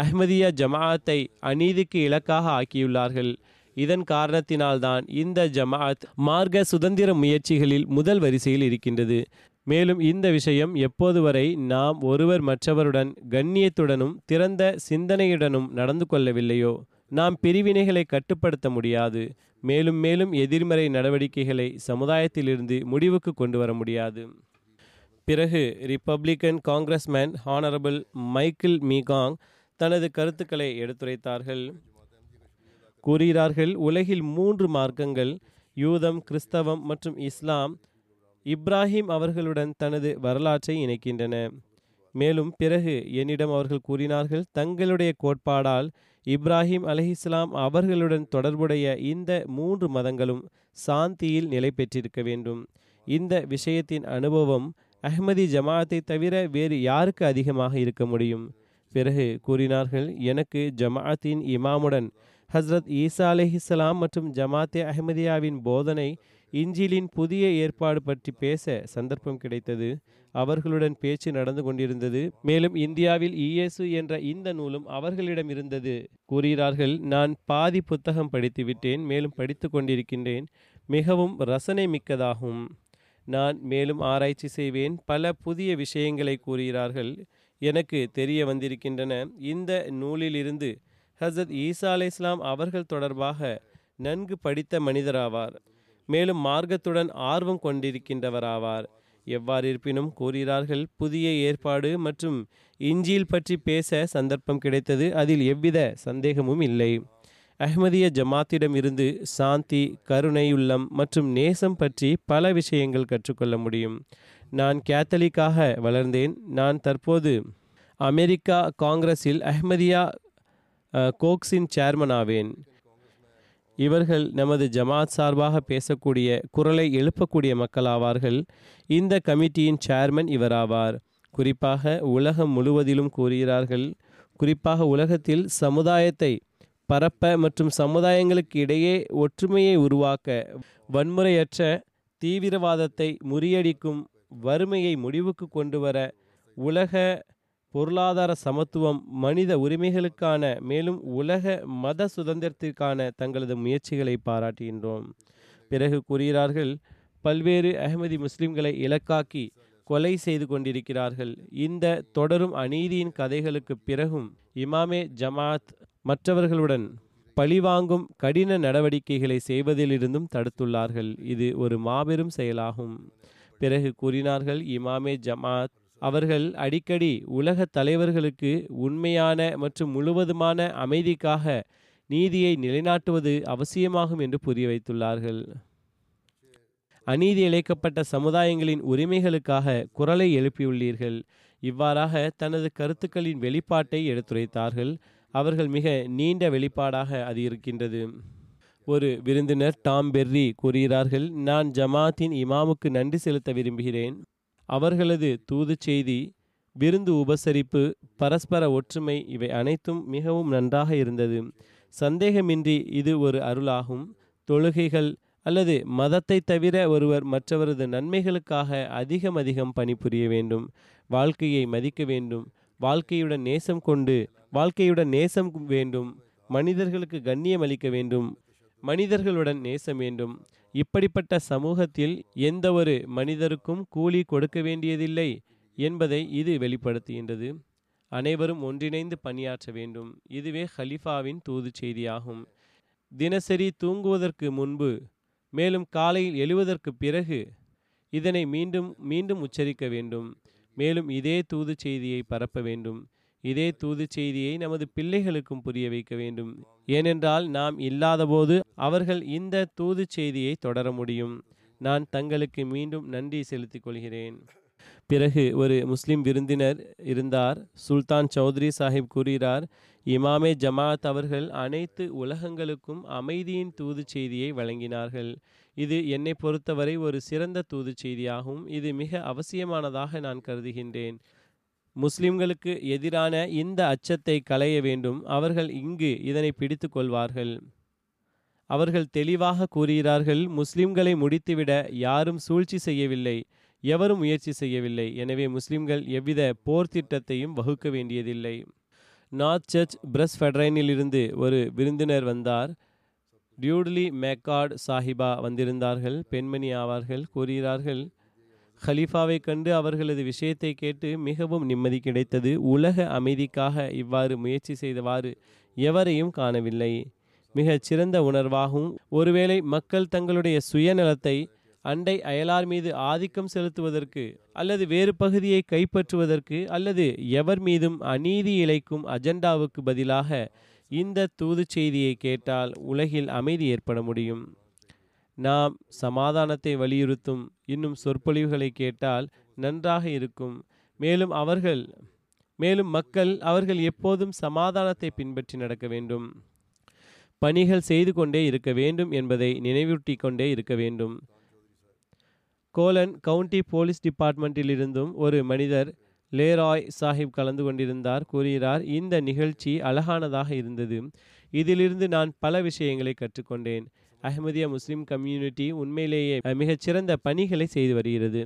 அஹ்மதியா ஜமாஅத்தை அநீதிக்கு இலக்காக ஆக்கியுள்ளார்கள். இதன் காரணத்தினால்தான் இந்த ஜமாஅத் மார்க்க சுதந்திர முயற்சிகளில் முதல் வரிசையில் இருக்கின்றது. மேலும் இந்த விஷயம் எப்போது வரை நாம் ஒருவர் மற்றவருடன் கண்ணியத்துடனும் திறந்த சிந்தனையுடனும் நடந்து கொள்ளவில்லையோ நாம் பிரிவினைகளை கட்டுப்படுத்த முடியாது. மேலும் மேலும் எதிர்மறை நடவடிக்கைகளை சமுதாயத்திலிருந்து முடிவுக்கு கொண்டு வர முடியாது. பிறகு Republican congressman honourable Michael Mekong தனது கருத்துக்களை எடுத்துரைத்தார்கள். கூறுகிறார்கள், உலகில் 3 மார்க்கங்கள் யூதம், கிறிஸ்தவம் மற்றும் இஸ்லாம் இப்ராஹிம் அவர்களுடன் தனது வரலாற்றை இணைக்கின்றன. மேலும் பிறகு என்னிடம் அவர்கள் கூறினார்கள், தங்களுடைய கோட்பாடால் இப்ராஹிம் அலைஹிஸ்லாம் அவர்களுடன் தொடர்புடைய இந்த 3 மதங்களும் சாந்தியில் நிலை பெற்றிருக்க வேண்டும். இந்த விஷயத்தின் அனுபவம் அஹ்மதி ஜமாத்தை தவிர வேறு யாருக்கு அதிகமாக இருக்க முடியும்? பிறகு கூறினார்கள், எனக்கு ஜமாத்தின் இமாமுடன் ஹஸ்ரத் ஈசா அலைஹிஸ்லாம் மற்றும் ஜமாத்தே அஹ்மதியாவின் போதனை இஞ்சிலின் புதிய ஏற்பாடு பற்றி பேச சந்தர்ப்பம் கிடைத்தது. அவர்களுடன் பேச்சு நடந்து கொண்டிருந்தது. மேலும் இந்தியாவில் இயேசு என்ற இந்த நூலும் அவர்களிடம் இருந்தது. கூறுகிறார்கள், நான் பாதி புத்தகம் படித்து விட்டேன். மேலும் படித்து கொண்டிருக்கின்றேன். மிகவும் ரசனை மிக்கதாகும். நான் மேலும் ஆராய்ச்சி செய்வேன். பல புதிய விஷயங்களை கூறுகிறார்கள் எனக்கு தெரிய வந்திருக்கின்றன. இந்த நூலிலிருந்து ஹசரத் ஈசா அலை இஸ்லாம் அவர்கள் தொடர்பாக நன்கு படித்த மனிதராவார். மேலும் மார்க்கத்துடன் ஆர்வம் கொண்டிருக்கின்றவராவார். எவ்வாறு இருப்பினும் கூறுகிறார்கள், புதிய ஏற்பாடு மற்றும் இஞ்சில் பற்றி பேச சந்தர்ப்பம் கிடைத்தது, அதில் எவ்வித சந்தேகமும் இல்லை. அஹ்மதிய ஜமாத்திடம் இருந்து சாந்தி, கருணையுள்ளம் மற்றும் நேசம் பற்றி பல விஷயங்கள் கற்றுக்கொள்ள முடியும். நான் கேத்தலிக்காக வளர்ந்தேன். நான் தற்போது அமெரிக்கா காங்கிரஸில் அஹ்மதியா கோக்ஸின் சேர்மன் ஆவேன். இவர்கள் நமது ஜமாத் சார்பாக பேசக்கூடிய குரலை எழுப்பக்கூடிய மக்களாவார்கள். இந்த கமிட்டியின் சேர்மன் இவராவார். குறிப்பாக உலகம் முழுவதிலும் கூறுகிறார்கள், குறிப்பாக உலகத்தில் சமுதாயத்தை பரப்ப மற்றும் சமுதாயங்களுக்கு இடையே ஒற்றுமையை உருவாக்க, வன்முறையற்ற தீவிரவாதத்தை முறியடிக்கும் வறுமையை முடிவுக்கு கொண்டு வர, உலக பொருளாதார சமத்துவம், மனித உரிமைகளுக்கான மேலும் உலக மத சுதந்திரத்திற்கான தங்களது முயற்சிகளை பாராட்டுகின்றோம். பிறகு கூறுகிறார்கள், பல்வேறு அஹ்மதி முஸ்லிம்களை இலக்காக்கி கொலை செய்து கொண்டிருக்கிறார்கள். இந்த தொடரும் அநீதியின் கதைகளுக்கு பிறகும் இமாமே ஜமாத் மற்றவர்களுடன் பழிவாங்கும் கடின நடவடிக்கைகளை செய்வதிலிருந்தும் தடுத்துள்ளார்கள். இது ஒரு மாபெரும் செயலாகும். பிறகு கூறினார்கள், இமாமே ஜமாத் அவர்கள் அடிக்கடி உலக தலைவர்களுக்கு உண்மையான மற்றும் முழுவதுமான அமைதிக்காக நீதியை நிலைநாட்டுவது அவசியமாகும் என்று புரிய வைத்துள்ளார்கள். அநீதி இழைக்கப்பட்ட சமுதாயங்களின் உரிமைகளுக்காக குரலை எழுப்பியுள்ளீர்கள். இவ்வாறாக தனது கருத்துக்களின் வெளிப்பாட்டை எடுத்துரைத்தார்கள். அவர்கள் மிக நீண்ட வெளிப்பாடாக அது இருக்கின்றது. ஒரு விருந்தினர் டாம் பெர்ரி கூறுகிறார்கள், நான் ஜமாத்தின் இமாமுக்கு நன்றி செலுத்த விரும்புகிறேன். அவர்களது தூது செய்தி, விருந்து உபசரிப்பு, பரஸ்பர ஒற்றுமை இவை அனைத்தும் மிகவும் நன்றாக இருந்தது. சந்தேகமின்றி இது ஒரு அருளாகும். தொழுகைகள் அல்லது மதத்தை தவிர ஒருவர் மற்றவரது நன்மைகளுக்காக அதிகம் பணிபுரிய வேண்டும். வாழ்க்கையை மதிக்க வேண்டும். வாழ்க்கையுடன் நேசம் வேண்டும். மனிதர்களுக்கு கண்ணியமளிக்க வேண்டும். மனிதர்களுடன் நேசம் வேண்டும். இப்படிப்பட்ட சமூகத்தில் எந்த ஒரு மனிதருக்கும் கூலி கொடுக்க வேண்டியதில்லை என்பதை இது வெளிப்படுத்துகின்றது. அனைவரும் ஒன்றிணைந்து பணியாற்ற வேண்டும். இதுவே ஹலிஃபாவின் தூது செய்தியாகும். தினசரி தூங்குவதற்கு முன்பு மேலும் காலையில் எழுவதற்கு பிறகு இதனை மீண்டும் மீண்டும் உச்சரிக்க வேண்டும். மேலும் இதே தூது செய்தியை பரப்ப வேண்டும். இதே தூது செய்தியை நமது பிள்ளைகளுக்கும் புரிய வைக்க வேண்டும். ஏனென்றால் நாம் இல்லாதபோது அவர்கள் இந்த தூது செய்தியை தொடர முடியும். நான் தங்களுக்கு மீண்டும் நன்றி செலுத்திக் கொள்கிறேன். பிறகு ஒரு முஸ்லிம் விருந்தினர் இருந்தார். சுல்தான் சௌத்ரி சாஹிப் கூறுகிறார், இமாமே ஜமாத் அவர்கள் அனைத்து உலகங்களுக்கும் அமைதியின் தூது செய்தியை வழங்கினார்கள். இது என்னை பொறுத்தவரை ஒரு சிறந்த தூது செய்தியாகும். இது மிக அவசியமானதாக நான் கருதுகின்றேன். முஸ்லிம்களுக்கு எதிரான இந்த அச்சத்தை களைய வேண்டும். அவர்கள் இங்கு இதனை பிடித்து கொள்வார்கள். அவர்கள் தெளிவாக கூறுகிறார்கள், முஸ்லிம்களை முடித்துவிட யாரும் சூழ்ச்சி செய்யவில்லை, எவரும் முயற்சி செய்யவில்லை. எனவே முஸ்லிம்கள் எவ்வித போர் திட்டத்தையும் வகுக்க வேண்டியதில்லை. நார்த் சர்ச் பிரஸ் ஃபெட்ரைனிலிருந்து ஒரு விருந்தினர் வந்தார். டியூட்லி மேக்கார்டு சாஹிபா வந்திருந்தார்கள். பெண்மணி ஆவார்கள். கூறுகிறார்கள், ஹலீஃபாவை கண்டு அவர்களது விஷயத்தை கேட்டு மிகவும் நிம்மதி கிடைத்தது. உலக அமைதிக்காக இவ்வாறு முயற்சி செய்தவாறு எவரையும் காணவில்லை. மிகச் சிறந்த உணர்வாகும். ஒருவேளை மக்கள் தங்களுடைய சுயநலத்தை அண்டை அயலார் மீது ஆதிக்கம் செலுத்துவதற்கு அல்லது வேறு பகுதியை கைப்பற்றுவதற்கு அல்லது எவர் மீதும் அநீதி இழைக்கும் அஜெண்டாவுக்கு பதிலாக இந்த தூது செய்தியை கேட்டால் உலகில் அமைதி ஏற்பட முடியும். நாம் சமாதானத்தை வலியுறுத்தும் இன்னும் சொற்பொழிவுகளை கேட்டால் நன்றாக இருக்கும். மேலும் மக்கள் அவர்கள் எப்போதும் சமாதானத்தை பின்பற்றி நடக்க வேண்டும். பணிகள் செய்து கொண்டே இருக்க வேண்டும் என்பதை நினைவூட்டி கொண்டே இருக்க வேண்டும். கோலன் கவுண்டி போலீஸ் டிபார்ட்மெண்ட்டிலிருந்தும் ஒரு மனிதர் லேராய் சாஹிப் கலந்து கொண்டிருந்தார். கூறுகிறார், இந்த நிகழ்ச்சி அழகானதாக இருந்தது. இதிலிருந்து நான் பல விஷயங்களை கற்றுக்கொண்டேன். அஹ்மதியா முஸ்லிம் கம்யூனிட்டி உண்மையிலேயே மிகச்சிறந்த பணிகளை செய்து வருகிறது.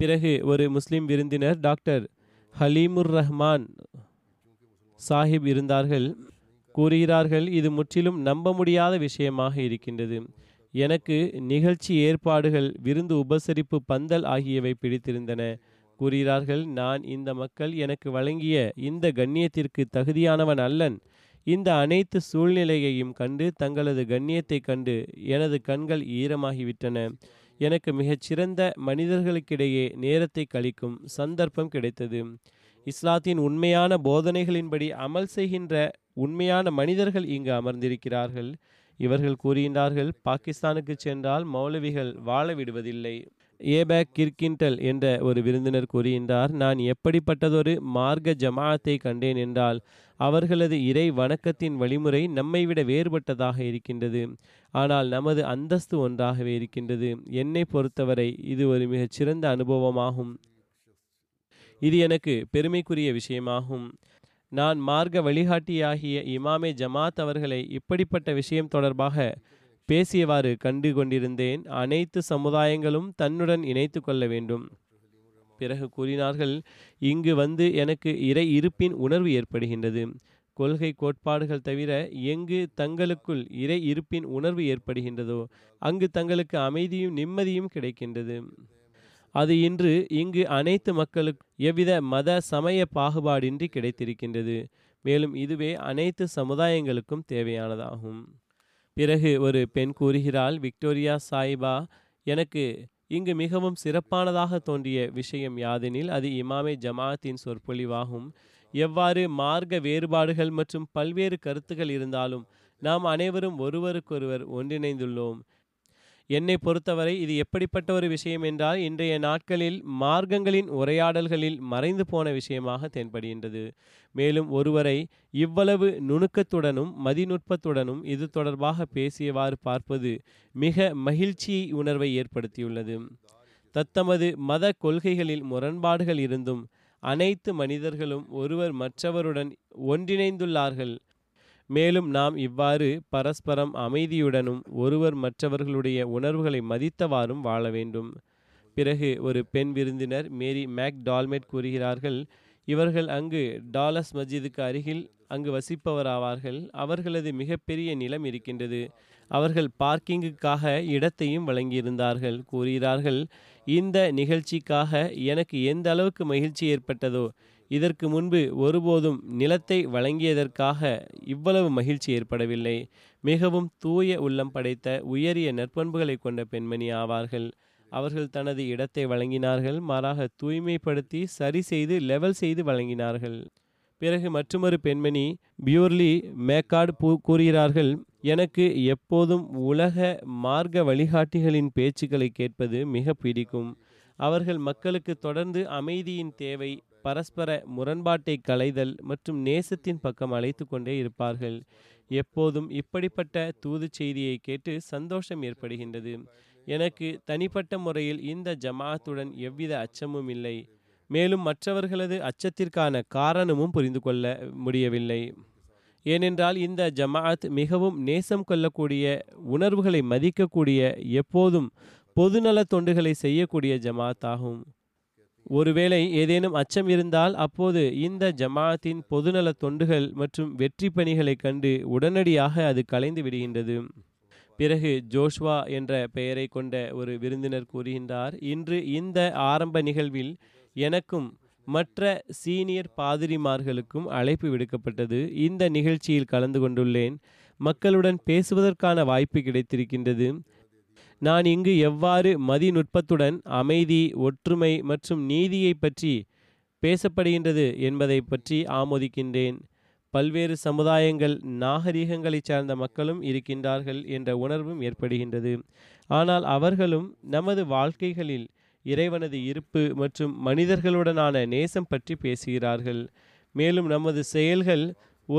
பிறகு ஒரு முஸ்லிம் விருந்தினர் டாக்டர் ஹலீமுர் ரஹ்மான் சாஹிப் இருந்தார்கள். கூறுகிறார்கள், இது முற்றிலும் நம்ப முடியாத விஷயமாக இருக்கின்றது. எனக்கு நிகழ்ச்சி ஏற்பாடுகள், விருந்து உபசரிப்பு, பந்தல் ஆகியவை பிடித்திருந்தன. கூறுகிறார்கள், நான் இந்த மக்கள் எனக்கு வழங்கிய இந்த கண்ணியத்திற்கு தகுதியானவன் அல்லன். இந்த அனைத்து சூழ்நிலையையும் கண்டு தங்களது கண்ணியத்தை கண்டு எனது கண்கள் ஈரமாகிவிட்டன. எனக்கு மிகச்சிறந்த மனிதர்களுக்கிடையே நேரத்தை கழிக்கும் சந்தர்ப்பம் கிடைத்தது. இஸ்லாத்தின் உண்மையான போதனைகளின்படி அமல் செய்கின்ற உண்மையான மனிதர்கள் இங்கு அமர்ந்திருக்கிறார்கள். இவர்கள் கூறுகின்றார்கள், பாகிஸ்தானுக்கு சென்றால் மௌலவிகள் வாழ விடுவதில்லை. ஏபேக் கிர்கிண்டல் என்ற ஒரு விருந்தினர் கூறுகின்றார், நான் எப்படிப்பட்டதொரு மார்க்க ஜமாஅத்தை கண்டேன் என்றால் அவர்களது இறை வணக்கத்தின் வழிமுறை நம்மை விட வேறுபட்டதாக இருக்கின்றது. ஆனால் நமது அந்தஸ்து ஒன்றாகவே இருக்கின்றது. என்னை பொறுத்தவரை இது ஒரு மிகச்சிறந்த அனுபவமாகும். இது எனக்கு பெருமைக்குரிய விஷயமாகும். நான் மார்க்க வழிகாட்டியாகிய இமாமே ஜமாத் அவர்களை இப்படிப்பட்ட விஷயம் தொடர்பாக பேசியவாறு கண்டு கொண்டிருந்தேன். அனைத்து சமுதாயங்களும் தன்னுடன் இணைத்து கொள்ள வேண்டும். பிறகு கூறினார்கள், இங்கு வந்து எனக்கு இறை இருப்பின் உணர்வு ஏற்படுகின்றது. கொள்கை கோட்பாடுகள் தவிர எங்கு தங்களுக்குள் இறை இருப்பின் உணர்வு ஏற்படுகின்றதோ அங்கு தங்களுக்கு அமைதியும் நிம்மதியும் கிடைக்கின்றது. அது இன்று இங்கு அனைத்து மக்களுக்கு எவ்வித மத சமய பாகுபாடின்றி கிடைத்திருக்கின்றது. மேலும் இதுவே அனைத்து சமுதாயங்களுக்கும் தேவையானதாகும். பிறகு ஒரு பெண் கூறுகிறாள், விக்டோரியா சாயிபா, எனக்கு இங்கு மிகவும் சிறப்பானதாக தோன்றிய விஷயம் யாதெனில் அது இமாமே ஜமாஅத்தின் சொற்பொழிவாகும். எவ்வாறு மார்க்க வேறுபாடுகள் மற்றும் பல்வேறு கருத்துக்கள் இருந்தாலும் நாம் அனைவரும் ஒருவருக்கொருவர் ஒன்றிணைந்துள்ளோம். என்னை பொறுத்தவரை இது எப்படிப்பட்ட ஒரு விஷயம் என்றால் இன்றைய நாட்களில் மார்க்கங்களின் உரையாடல்களில் மறைந்து போன விஷயமாக தென்படுகின்றது. மேலும் ஒருவரை இவ்வளவு நுணுக்கத்துடனும் மதிநுட்பத்துடனும் இது தொடர்பாக பேசியவாறு பார்ப்பது மிக மகிழ்ச்சியை உணர்வை ஏற்படுத்தியுள்ளது. தத்தமது மத கொள்கைகளில் முரண்பாடுகள் இருந்தும் அனைத்து மனிதர்களும் ஒருவர் மற்றவருடன் ஒன்றிணைந்துள்ளார்கள். மேலும் நாம் இவ்வாறு பரஸ்பரம் அமைதியுடனும் ஒருவர் மற்றவர்களுடைய உணர்வுகளை மதித்தவாறும் வாழ வேண்டும். பிறகு ஒரு பெண் விருந்தினர் மேரி மேக் டால்மெட் கூறுகிறார்கள், இவர்கள் அங்கு டாலஸ் மஸ்ஜிதுக்கு அருகில் அங்கு வசிப்பவராவார்கள். அவர்களது மிகப்பெரிய நிலம் இருக்கின்றது. அவர்கள் பார்க்கிங்குக்காக இடத்தையும் வழங்கியிருந்தார்கள். கூறுகிறார்கள், இந்த நிகழ்ச்சிக்காக எனக்கு எந்த அளவுக்கு மகிழ்ச்சி ஏற்பட்டதோ இதற்கு முன்பு ஒருபோதும் நிலத்தை வழங்கியதற்காக இவ்வளவு மகிழ்ச்சி ஏற்படவில்லை. மிகவும் தூய உள்ளம் படைத்த உயரிய நற்பண்புகளை கொண்ட பெண்மணி ஆவார்கள். அவர்கள் தனது இடத்தை வழங்கினார்கள், மாறாக தூய்மைப்படுத்தி சரி செய்து லெவல் செய்து வழங்கினார்கள். பிறகு மற்றொரு பெண்மணி பியூர்லி மேக்கார்டு கூறுகிறார்கள், எனக்கு எப்போதும் உலக மார்க்க வழிகாட்டிகளின் பேச்சுக்களை கேட்பது மிக பிடிக்கும். அவர்கள் மக்களுக்கு தொடர்ந்து அமைதியின் தேவை, பரஸ்பர முரண்பாட்டை களைதல் மற்றும் நேசத்தின் பக்கம் அழைத்து கொண்டே இருப்பார்கள். எப்போதும் இப்படிப்பட்ட தூது செய்தியை கேட்டு சந்தோஷம் ஏற்படுகின்றது. எனக்கு தனிப்பட்ட முறையில் இந்த ஜமாஅத்துடன் எவ்வித அச்சமும் இல்லை. மேலும் மற்றவர்களது அச்சத்திற்கான காரணமும் புரிந்து கொள்ள முடியவில்லை. ஏனென்றால் இந்த ஜமாஅத் மிகவும் நேசம் கொள்ளக்கூடிய, உணர்வுகளை மதிக்கக்கூடிய, எப்போதும் பொதுநல தொண்டுகளை செய்யக்கூடிய ஜமாஅத் ஆகும். ஒருவேளை ஏதேனும் அச்சம் இருந்தால் அப்போது இந்த ஜமாஅத்தின் பொதுநல தொண்டுகள் மற்றும் வெற்றி பணிகளை கண்டு உடனடியாக அது கலைந்து விடுகின்றது. பிறகு ஜோஷ்வா என்ற பெயரை கொண்ட ஒரு விருந்தினர் கூறுகின்றார், இன்று இந்த ஆரம்ப நிகழ்வில் எனக்கும் மற்ற சீனியர் பாதிரிமார்களுக்கும் அழைப்பு விடுக்கப்பட்டது. இந்த நிகழ்ச்சியில் கலந்து கொண்டுள்ளேன். மக்களுடன் பேசுவதற்கான வாய்ப்பு கிடைத்திருக்கின்றது. நான் இங்கு எவ்வாறு மதிநுட்பத்துடன் அமைதி, ஒற்றுமை மற்றும் நீதியை பற்றி பேசப்படுகின்றது என்பதை பற்றி ஆமோதிக்கின்றேன். பல்வேறு சமுதாயங்கள், நாகரீகங்களைச் சார்ந்த மக்களும் இருக்கின்றார்கள் என்ற உணர்வும் ஏற்படுகின்றது. ஆனால் அவர்களும் நமது வாழ்க்கைகளில் இறைவனது இருப்பு மற்றும் மனிதர்களுடனான நேசம் பற்றி பேசுகிறார்கள். மேலும் நமது செயல்கள்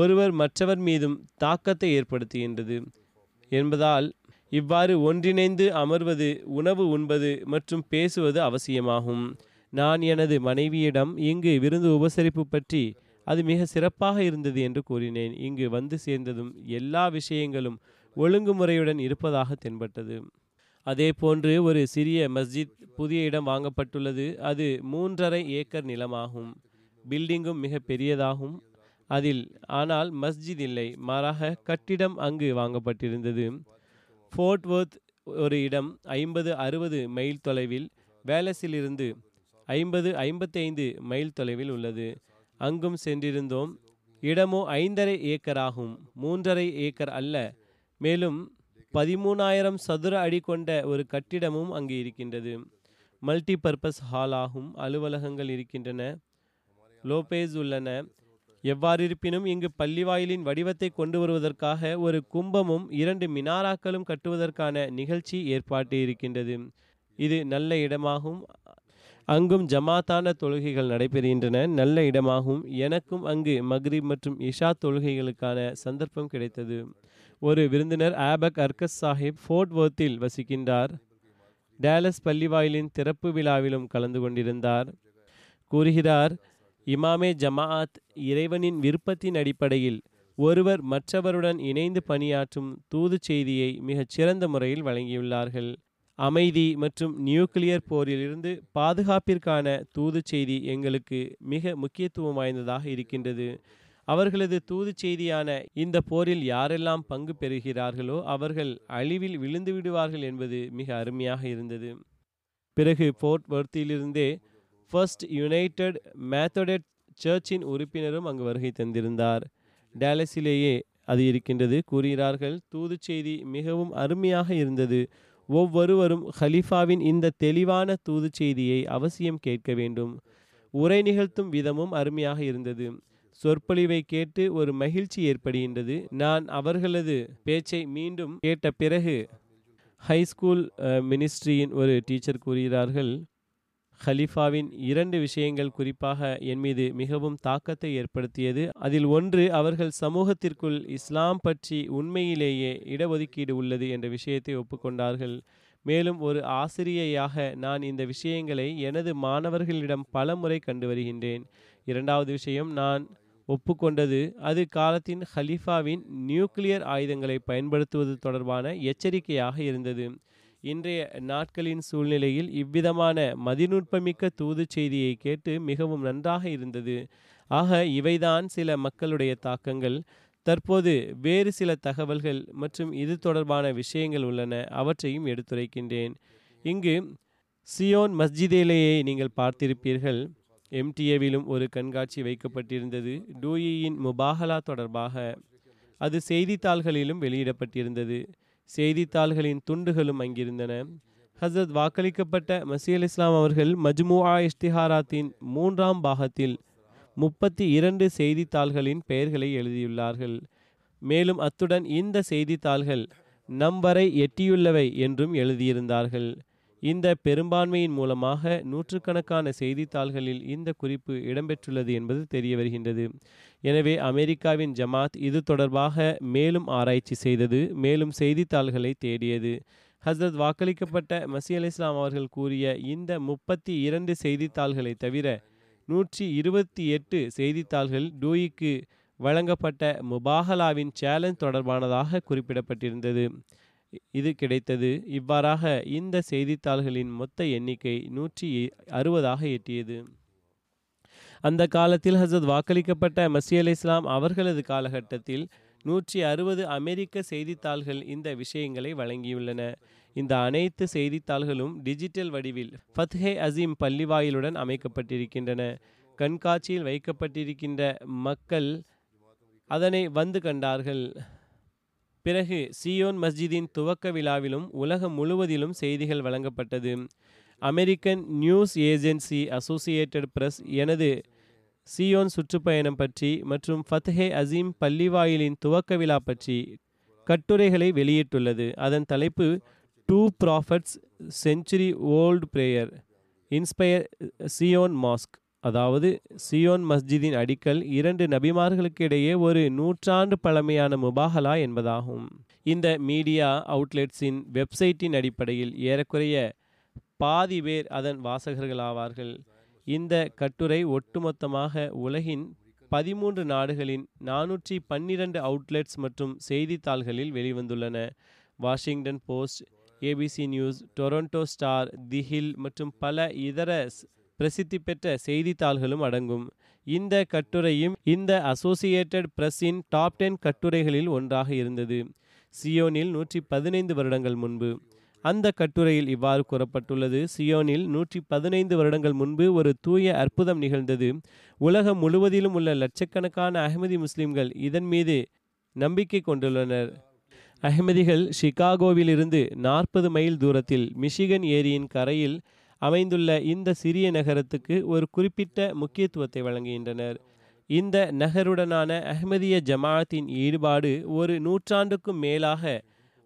ஒருவர் மற்றவர் மீதும் தாக்கத்தை ஏற்படுத்துகின்றது என்பதால் இவ்வாறு ஒன்றிணைந்து அமர்வது, உணவு உண்பது மற்றும் பேசுவது அவசியமாகும். நான் எனது மனைவியிடம் இங்கு விருந்து உபசரிப்பு பற்றி அது மிக சிறப்பாக இருந்தது என்று கூறினேன். இங்கு வந்து சேர்ந்ததும் எல்லா விஷயங்களும் ஒழுங்குமுறையுடன் இருப்பதாக தென்பட்டது. அதே போன்று ஒரு சிறிய மஸ்ஜித் புதிய இடம் வாங்கப்பட்டுள்ளது. அது 3.5 ஏக்கர் நிலமாகும். பில்டிங்கும் மிக பெரியதாகும் அதில். ஆனால் மஸ்ஜித் இல்லை, மாறாக கட்டிடம் அங்கு வாங்கப்பட்டிருந்தது. ஃபோர்ட் வொர்த் ஒரு இடம் 50-60 மைல் தொலைவில், வேலஸிலிருந்து 50-55 மைல் தொலைவில் உள்ளது. அங்கும் சென்றிருந்தோம். இடமோ 5.5 ஏக்கராகும், 3.5 ஏக்கர் அல்ல. மேலும் 13,000 சதுர அடி கொண்ட ஒரு கட்டிடமும் அங்கு இருக்கின்றது. மல்டி பர்பஸ் ஹால் ஆகும். அலுவலகங்கள் இருக்கின்றன, லோபேஸ் உள்ளன. எவ்வாறிருப்பினும் இங்கு பள்ளிவாயிலின் வடிவத்தை கொண்டு வருவதற்காக ஒரு கும்பமும் 2 மினாராக்களும் கட்டுவதற்கான நிகழ்ச்சி ஏற்பாட்டு இருக்கின்றது. இது நல்ல இடமாகும். அங்கும் ஜமாத்தான தொழுகைகள் நடைபெறுகின்றன. நல்ல இடமாகும். எனக்கும் அங்கு மக்ரிப் மற்றும் இஷா தொழுகைகளுக்கான சந்தர்ப்பம் கிடைத்தது. ஒரு விருந்தினர் ஆபக் அர்கஸ் சாஹிப் ஃபோர்ட் வொர்த்தில் வசிக்கின்றார். டேலஸ் பள்ளிவாயிலின் திறப்பு விழாவிலும் கலந்து கொண்டிருந்தார். கூறுகிறார், இமாமே ஜமாஅத் இறைவனின் விருப்பத்தின் அடிப்படையில் ஒருவர் மற்றவருடன் இணைந்து பணியாற்றும் தூது செய்தியை மிகச் சிறந்த முறையில் வழங்கியுள்ளார்கள். அமைதி மற்றும் நியூக்ளியர் போரிலிருந்து பாதுகாப்பிற்கான தூது செய்தி எங்களுக்கு மிக முக்கியத்துவம் வாய்ந்ததாக இருக்கின்றது. அவர்களது தூது செய்தியான இந்த போரில் யாரெல்லாம் பங்கு பெறுகிறார்களோ அவர்கள் அழிவில் விழுந்து விடுவார்கள் என்பது மிக அருமையாக இருந்தது. பிறகு ஃபோர்ட் வொர்த்திலிருந்தே ஃபர்ஸ்ட் யுனைடெட் மேத்தோடட் சர்ச்சின் உறுப்பினரும் அங்கு வருகை தந்திருந்தார். டேலஸிலேயே அது இருக்கின்றது. கூறுகிறார்கள், தூது செய்தி மிகவும் அருமையாக இருந்தது. ஒவ்வொருவரும் ஹலீஃபாவின் இந்த தெளிவான தூது செய்தியை அவசியம் கேட்க வேண்டும். உரை நிகழ்த்தும் விதமும் அருமையாக இருந்தது. சொற்பொழிவை கேட்டு ஒரு மகிழ்ச்சி ஏற்படுகின்றது. நான் அவர்களது பேச்சை மீண்டும் கேட்ட பிறகு ஹைஸ்கூல் மினிஸ்ட்ரியின் ஒரு டீச்சர் கூறுகிறார்கள், ஹலீஃபாவின் 2 விஷயங்கள் குறிப்பாக என் மீது மிகவும் தாக்கத்தை ஏற்படுத்தியது. அதில் ஒன்று, அவர்கள் சமூகத்திற்குள் இஸ்லாம் பற்றி உண்மையிலேயே இடஒதுக்கீடு உள்ளது என்ற விஷயத்தை ஒப்புக்கொண்டார்கள். மேலும் ஒரு ஆசிரியையாக நான் இந்த விஷயங்களை எனது மாணவர்களிடம் பல முறை கண்டு வருகின்றேன். 2வது விஷயம் நான் ஒப்புக்கொண்டது அது காலத்தின் ஹலீஃபாவின் நியூக்ளியர் ஆயுதங்களை பயன்படுத்துவது தொடர்பான எச்சரிக்கையாக இருந்தது. இன்றைய நாட்களின் சூழ்நிலையில் இவ்விதமான மதிநுட்பமிக்க தூது செய்தியை கேட்டு மிகவும் நன்றாக இருந்தது. ஆக இவைதான் சில மக்களுடைய தாக்கங்கள். தற்போது வேறு சில தகவல்கள் மற்றும் இது தொடர்பான விஷயங்கள் உள்ளன, அவற்றையும் எடுத்துரைக்கின்றேன். இங்கு சியோன் மஸ்ஜிதிலேயே நீங்கள் பார்த்திருப்பீர்கள், எம்டிஏவிலும் ஒரு கண்காட்சி வைக்கப்பட்டிருந்தது. டூயியின் முபாஹலா தொடர்பாக அது செய்தித்தாள்களிலும் வெளியிடப்பட்டிருந்தது. செய்தித்தாள்களின் துண்டுகளும் அங்கிருந்தன. ஹசரத் வாக்களிக்கப்பட்ட மசீல் இஸ்லாம் அவர்கள் மஜ்முஆ இஷ்திஹாராத்தின் 3ஆம் பாகத்தில் 32 செய்தித்தாள்களின் பெயர்களை எழுதியுள்ளார்கள். மேலும் அத்துடன் இந்த செய்தித்தாள்கள் நம் வரை எட்டியுள்ளவை என்றும் எழுதியிருந்தார்கள். இந்த பெரும்பான்மையின் மூலமாக 100கணக்கான செய்தித்தாள்களில் இந்த குறிப்பு இடம்பெற்றுள்ளது என்பது தெரிய வருகின்றது. எனவே அமெரிக்காவின் ஜமாத் இது தொடர்பாக மேலும் ஆராய்ச்சி செய்தது, மேலும் செய்தித்தாள்களை தேடியது. ஹசரத் வாக்களிக்கப்பட்ட மஸீஹ் அலைஹிஸ்ஸலாம் அவர்கள் கூறிய இந்த 32 செய்தித்தாள்களை தவிர 128 செய்தித்தாள்கள் டூயிக்கு வழங்கப்பட்ட முபாஹலாவின் சேலஞ்ச் தொடர்பானதாக குறிப்பிடப்பட்டிருந்தது. இது கிடைத்தது. இவ்வாறாக இந்த செய்தித்தாள்களின் மொத்த எண்ணிக்கை 160ஆக எட்டியது. அந்த காலத்தில் ஹசரத் வாக்களிக்கப்பட்ட மஸீஹ் அலைஹிஸ்ஸலாம் அவர்களது காலகட்டத்தில் 160 அமெரிக்க செய்தித்தாள்கள் இந்த விஷயங்களை வழங்கியுள்ளன. இந்த அனைத்து செய்தித்தாள்களும் டிஜிட்டல் வடிவில் ஃபத்ஹே அசீம் பள்ளிவாயிலுடன் அமைக்கப்பட்டிருக்கின்றன. கண்காட்சியில் வைக்கப்பட்டிருக்கின்ற மக்கள் அதனை வந்து கண்டார்கள். பிறகு சியோன் மஸ்ஜிதின் துவக்க விழாவிலும் உலகம் முழுவதிலும் செய்திகள் வழங்கப்பட்டது. American news agency Associated Press எனது சியோன் சுற்றுப்பயணம் பற்றி மற்றும் ஃபத்ஹே அசீம் பள்ளிவாயிலின் துவக்க விழா பற்றி கட்டுரைகளை வெளியிட்டுள்ளது. அதன் தலைப்பு 2 Prophets Century Old Prayer inspire Zion mosque, அதாவது சியோன் மஸ்ஜிதின் அடிக்கல் 2 நபிமார்களுக்கு இடையே ஒரு 100 ஆண்டு பழமையான முபாஹலா என்பதாகும். இந்த மீடியா அவுட்லெட்ஸின் வெப்சைட்டின் அடிப்படையில் ஏறக்குறைய பாதி பேர் அதன் வாசகர்களாவார்கள். இந்த கட்டுரை ஒட்டுமொத்தமாக உலகின் 13 நாடுகளின் 412 அவுட்லெட்ஸ் மற்றும் செய்தித்தாள்களில் வெளிவந்துள்ளன. Washington Post, ABC News, Toronto Star, the Hill மற்றும் பல இதர பிரசித்தி பெற்ற செய்தித்தாள்களும் அடங்கும். இந்த கட்டுரையும் இந்த அசோசியேட்டட் பிரஸ்ஸின் டாப் 10 கட்டுரைகளில் ஒன்றாக இருந்தது. சியோனில் 115 வருடங்கள் முன்பு அந்த கட்டுரையில் இவ்வாறு கூறப்பட்டுள்ளது. சியோனில் 115 வருடங்கள் முன்பு ஒரு தூய அற்புதம் நிகழ்ந்தது. உலகம் முழுவதிலும் உள்ள லட்சக்கணக்கான அஹ்மதி முஸ்லிம்கள் இதன் மீது நம்பிக்கை கொண்டுள்ளனர். அஹ்மதிகள் சிகாகோவிலிருந்து 40 மைல் தூரத்தில் மிஷிகன் ஏரியின் கரையில் அமைந்துள்ள இந்த சிறிய நகரத்துக்கு ஒரு குறிப்பிட்ட முக்கியத்துவத்தை வழங்குகின்றனர். இந்த நகருடனான அஹ்மதிய ஜமாஅத்தின் ஈடுபாடு ஒரு 100 ஆண்டுக்கும் மேலாக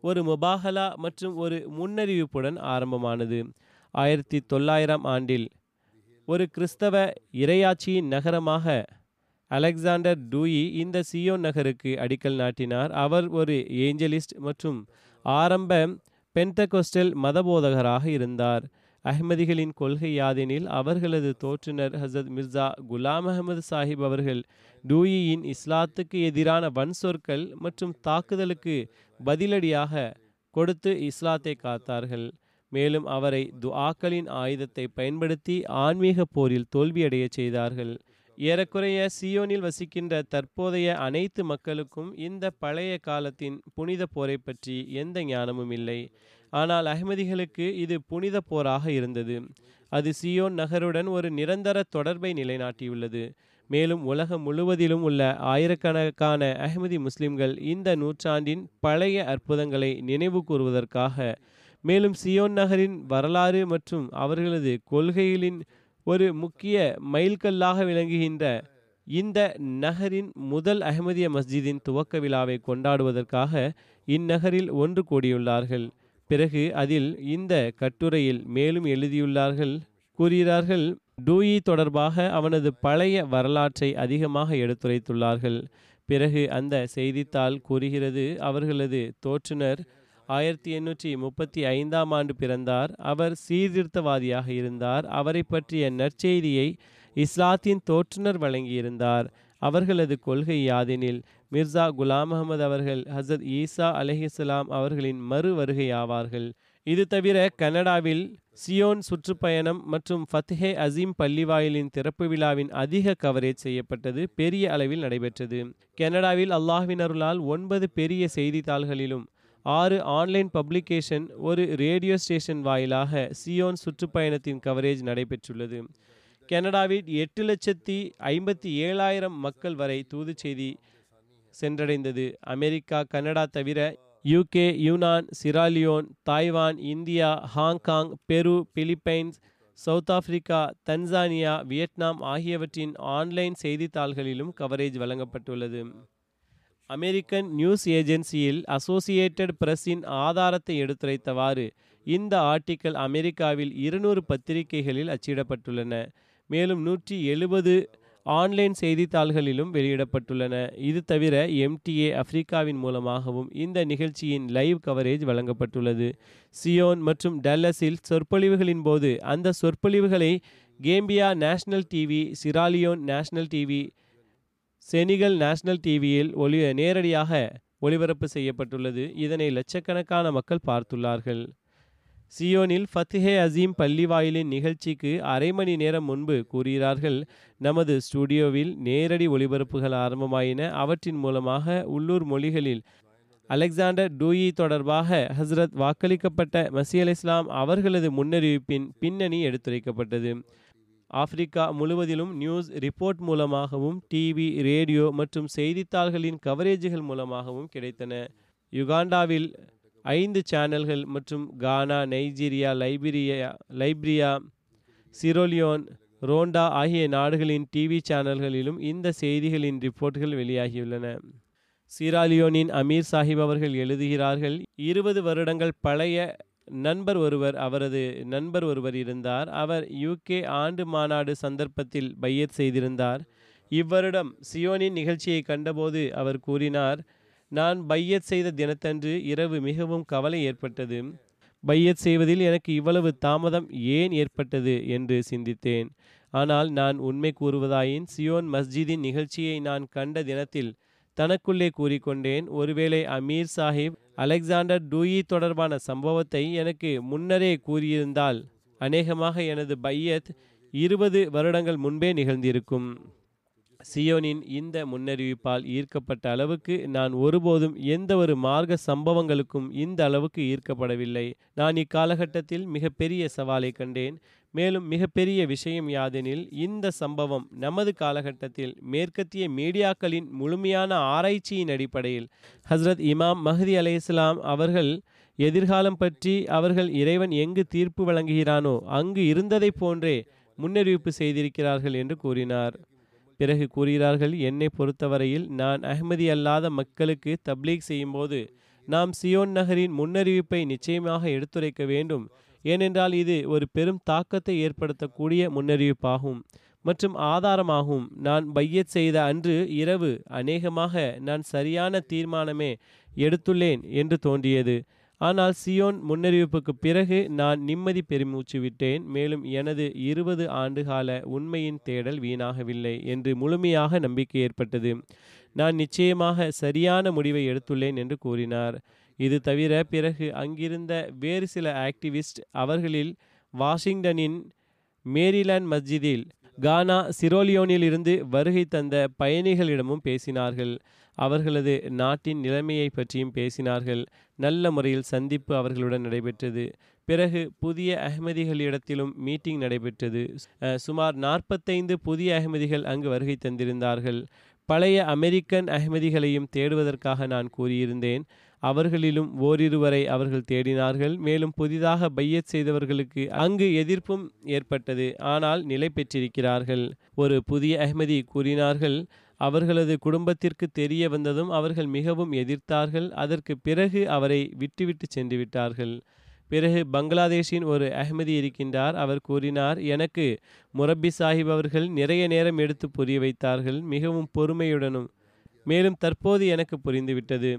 ஒரு முபாஹலா மற்றும் ஒரு முன்னறிவிப்புடன் ஆரம்பமானது. 1900ஆம் ஆண்டில் ஒரு கிறிஸ்தவ இறையாட்சியின் நகரமாக அலெக்சாண்டர் டூயி இந்த சியோன் நகருக்கு அடிக்கல் நாட்டினார். அவர் ஒரு ஏஞ்சலிஸ்ட் மற்றும் ஆரம்ப பெந்தகோஸ்டல் மதபோதகராக இருந்தார். அஹ்மதிகளின் கொள்கை யாதெனில், அவர்களது தோற்றுனர் ஹசரத் மிர்சா குலாம் அகமது சாஹிப் அவர்கள் டூயியின் இஸ்லாத்துக்கு எதிரான வன்சொற்கள் மற்றும் தாக்குதலுக்கு பதிலடியாக கொடுத்து இஸ்லாத்தை காத்தார்கள். மேலும் அவரை துஆக்களின் ஆயுதத்தை பயன்படுத்தி ஆன்மீக போரில் தோல்வியடைய செய்தார்கள். ஏறக்குறைய சியோனில் வசிக்கின்ற தற்போதைய அனைத்து மக்களுக்கும் இந்த பழைய காலத்தின் புனித போரை பற்றி எந்த ஞானமும் இல்லை. ஆனால் அஹ்மதிகளுக்கு இது புனித போராக இருந்தது. அது சியோன் நகருடன் ஒரு நிரந்தர தொடர்பை நிலைநாட்டியுள்ளது. மேலும் உலகம் முழுவதிலும் உள்ள ஆயிரக்கணக்கான அஹ்மதி முஸ்லிம்கள் இந்த 100 ஆண்டின் பழைய அற்புதங்களை நினைவு கூறுவதற்காக, மேலும் சியோன் நகரின் வரலாறு மற்றும் அவர்களது கொள்கைகளின் ஒரு முக்கிய மைல்கல்லாக விளங்குகின்ற இந்த நகரின் முதல் அஹ்மதிய மஸ்ஜிதின் துவக்க விழாவை கொண்டாடுவதற்காக இந்நகரில் ஒன்று கூடியுள்ளார்கள். பிறகு அதில் இந்த கட்டுரையில் மேலும் எழுதியுள்ளார்கள், கூறுகிறார்கள், டூயி தொடர்பாக அவனது பழைய வரலாற்றை அதிகமாக எடுத்துரைத்துள்ளார்கள். பிறகு அந்த செய்தித்தாள் கூறுகிறது, அவர்களது தோற்றுனர் 1835ஆம் ஆண்டு பிறந்தார். அவர் சீர்திருத்தவாதியாக இருந்தார். அவரை பற்றிய நற்செய்தியை இஸ்லாத்தின் தோற்றுனர் வழங்கியிருந்தார். அவர்களது கொள்கை யாதெனில், மிர்சா குலாம் அகமது அவர்கள் ஹசரத் ஈசா அலைஹிஸ்ஸலாம் அவர்களின் மறு வருகை ஆவார்கள். இது தவிர கனடாவில் சியோன் சுற்றுப்பயணம் மற்றும் ஃபத்ஹே அசீம் பள்ளிவாயிலின் திறப்பு விழாவின் அதிக கவரேஜ் செய்யப்பட்டது, பெரிய அளவில் நடைபெற்றது. கனடாவில் அல்லாஹ்வின் அருளால் 9 பெரிய செய்தித்தாள்களிலும் 6 ஆன்லைன் பப்ளிகேஷன், ஒரு ரேடியோ ஸ்டேஷன் வாயிலாக சியோன் சுற்றுப்பயணத்தின் கவரேஜ் நடைபெற்றுள்ளது. கனடாவில் 8,57,000 மக்கள் வரை தூது செய்தி சென்றடைந்தது. அமெரிக்கா, கனடா தவிர யூகே, யூனான், Sierra Leone, Taiwan, India, Hong Kong, Peru, Philippines, South Africa, Tanzania, Vietnam ஆகியவற்றின் ஆன்லைன் செய்தித்தாள்களிலும் கவரேஜ் வழங்கப்பட்டுள்ளது. அமெரிக்கன் நியூஸ் ஏஜென்சியில் அசோசியேட்டட் பிரஸின் ஆதாரத்தை எடுத்துரைத்தவாறு இந்த ஆர்டிக்கல் அமெரிக்காவில் 200 பத்திரிகைகளில் அச்சிடப்பட்டுள்ளன. மேலும் 170 ஆன்லைன் செய்தித்தாள்களிலும் வெளியிடப்பட்டுள்ளன. இது தவிர எம்டிஏ ஆப்பிரிக்காவின் மூலமாகவும் இந்த நிகழ்ச்சியின் லைவ் கவரேஜ் வழங்கப்பட்டுள்ளது. சியோன் மற்றும் டல்லஸில் சொற்பொழிவுகளின் போது அந்த சொற்பொழிவுகளை Gambia national TV, Sierra Leone national TV, Senegal national டிவியில் நேரடியாக ஒளிபரப்பு செய்யப்பட்டுள்ளது. இதனை லட்சக்கணக்கான மக்கள் பார்த்துள்ளார்கள். சியோனில் ஃபத்ஹே அசீம் பள்ளிவாயிலின் நிகழ்ச்சிக்கு அரை மணி நேரம் முன்பு கூறுகிறார்கள், நமது ஸ்டுடியோவில் நேரடி ஒளிபரப்புகள் ஆரம்பமாயின. அவற்றின் மூலமாக உள்ளூர் மொழிகளில் அலெக்சாண்டர் டூயி தொடர்பாக ஹஸ்ரத் வாக்களிக்கப்பட்ட மஸீஹ் அலைஹிஸ்ஸலாம் அவர்களது முன்னறிவிப்பின் பின்னணி எடுத்துரைக்கப்பட்டது. ஆப்பிரிக்கா முழுவதிலும் நியூஸ் ரிப்போர்ட் மூலமாகவும் டிவி, ரேடியோ மற்றும் செய்தித்தாள்களின் கவரேஜுகள் மூலமாகவும் கிடைத்தன. யுகாண்டாவில் 5 சேனல்கள் மற்றும் Ghana, Nigeria, Liberia, Sierra Leone, Rwanda ஆகிய நாடுகளின் டிவி சேனல்களிலும் இந்த செய்திகளின் ரிப்போர்ட்கள் வெளியாகியுள்ளன. சிராலியோனின் அமீர் சாஹிப் அவர்கள் எழுதுகிறார்கள், 20 வருடங்கள் பழைய அவரது நண்பர் ஒருவர் இருந்தார். அவர் யூகே ஆண்டு மாநாடு சந்தர்ப்பத்தில் பையத் செய்திருந்தார். இவ்வருடம் சியோனின் நிகழ்ச்சியை கண்டபோது அவர் கூறினார், நான் பையத் செய்த தினத்தன்று இரவு மிகவும் கவலை ஏற்பட்டது. பையத் செய்வதில் எனக்கு இவ்வளவு தாமதம் ஏன் ஏற்பட்டது என்று சிந்தித்தேன். ஆனால் நான் உண்மை கூறுவதாயின், சியோன் மஸ்ஜிதின் நிகழ்ச்சியை நான் கண்ட தினத்தில் தனக்குள்ளே கூறிக்கொண்டேன், ஒருவேளை அமீர் சாஹிப் அலெக்சாண்டர் டூயி தொடர்பான சம்பவத்தை எனக்கு முன்னரே கூறியிருந்தால் அநேகமாக எனது பையத் 20 வருடங்கள் முன்பே நிகழ்ந்திருக்கும். சியோனின் இந்த முன்னறிவிப்பால் ஈர்க்கப்பட்ட அளவுக்கு நான் ஒருபோதும் எந்தவொரு மார்க்க சம்பவங்களுக்கும் இந்த அளவுக்கு ஈர்க்கப்படவில்லை. நான் இக்காலகட்டத்தில் மிகப்பெரிய சவாலை கண்டேன். மேலும் மிகப்பெரிய விஷயம் யாதெனில், இந்த சம்பவம் நமது காலகட்டத்தில் மேற்கத்திய மீடியாக்களின் முழுமையான ஆராய்ச்சியின் அடிப்படையில் ஹஸ்ரத் இமாம் மஹ்தி அலைஹிஸ்ஸலாம் அவர்கள் எதிர்காலம் பற்றி அவர்கள் இறைவன் எங்கு தீர்ப்பு வழங்குகிறானோ அங்கு இருந்ததை போன்றே முன்னறிவிப்பு செய்திருக்கிறார்கள் என்று கூறினார். பிறகு கூறுகிறார்கள், என்னை பொறுத்தவரையில் நான் அஹ்மதி அல்லாத மக்களுக்கு தப்லீக் செய்யும்போது நாம் சியோன் நகரின் முன்னறிவிப்பை நிச்சயமாக எடுத்துரைக்க வேண்டும். ஏனென்றால் இது ஒரு பெரும் தாக்கத்தை ஏற்படுத்தக்கூடிய முன்னறிவிப்பாகும் மற்றும் ஆதாரமாகும். நான் பையத் செய்த அன்று இரவு அநேகமாக நான் சரியான தீர்மானமே எடுத்துள்ளேன் என்று தோன்றியது. ஆனால் சியோன் முன்னறிவிப்புக்கு பிறகு நான் நிம்மதி பெருமூச்சு விட்டேன். மேலும் எனது 20 ஆண்டுகால உண்மையின் தேடல் வீணாகவில்லை என்று முழுமையாக நம்பிக்கை ஏற்பட்டது. நான் நிச்சயமாக சரியான முடிவை எடுத்துள்ளேன் என்று கூறினார். இது தவிர பிறகு அங்கிருந்த வேறு சில ஆக்டிவிஸ்ட் அவர்களில் வாஷிங்டனின் மேரிலாண்ட் மஸ்ஜிதில் கானா சிரோலியோனில் இருந்து வருகை தந்த பயணிகளிடமும் பேசினார்கள். அவர்களது நாட்டின் நிலைமையை பற்றியும் பேசினார்கள். நல்ல முறையில் சந்திப்பு அவர்களுடன் நடைபெற்றது. பிறகு புதிய அஹ்மதிகளிடத்திலும் மீட்டிங் நடைபெற்றது. சுமார் 45 புதிய அஹ்மதிகள் அங்கு வருகை தந்திருந்தார்கள். பழைய அமெரிக்கன் அஹ்மதிகளையும் தேடுவதற்காக நான் கூறியிருந்தேன். அவர்களிலும் ஓரிருவரை அவர்கள் தேடினார்கள். மேலும் புதிதாக பையத் செய்தவர்களுக்கு அங்கு எதிர்ப்பும் ஏற்பட்டது. ஆனால் நிலை பெற்றிருக்கிறார்கள். ஒரு புதிய அஹ்மதி கூறினார்கள், அவர்களது குடும்பத்திற்கு தெரிய வந்ததும் அவர்கள் மிகவும் எதிர்த்தார்கள். அதற்கு பிறகு அவரை விட்டுவிட்டு சென்று விட்டார்கள். பிறகு பங்களாதேஷின் ஒரு அஹ்மதி இருக்கின்றார். அவர் கூறினார், எனக்கு முரப்பி சாஹிப் அவர்கள் நிறைய நேரம் எடுத்து புரிய வைத்தார்கள், மிகவும் பொறுமையுடனும். மேலும் தற்போது எனக்கு புரிந்துவிட்டது.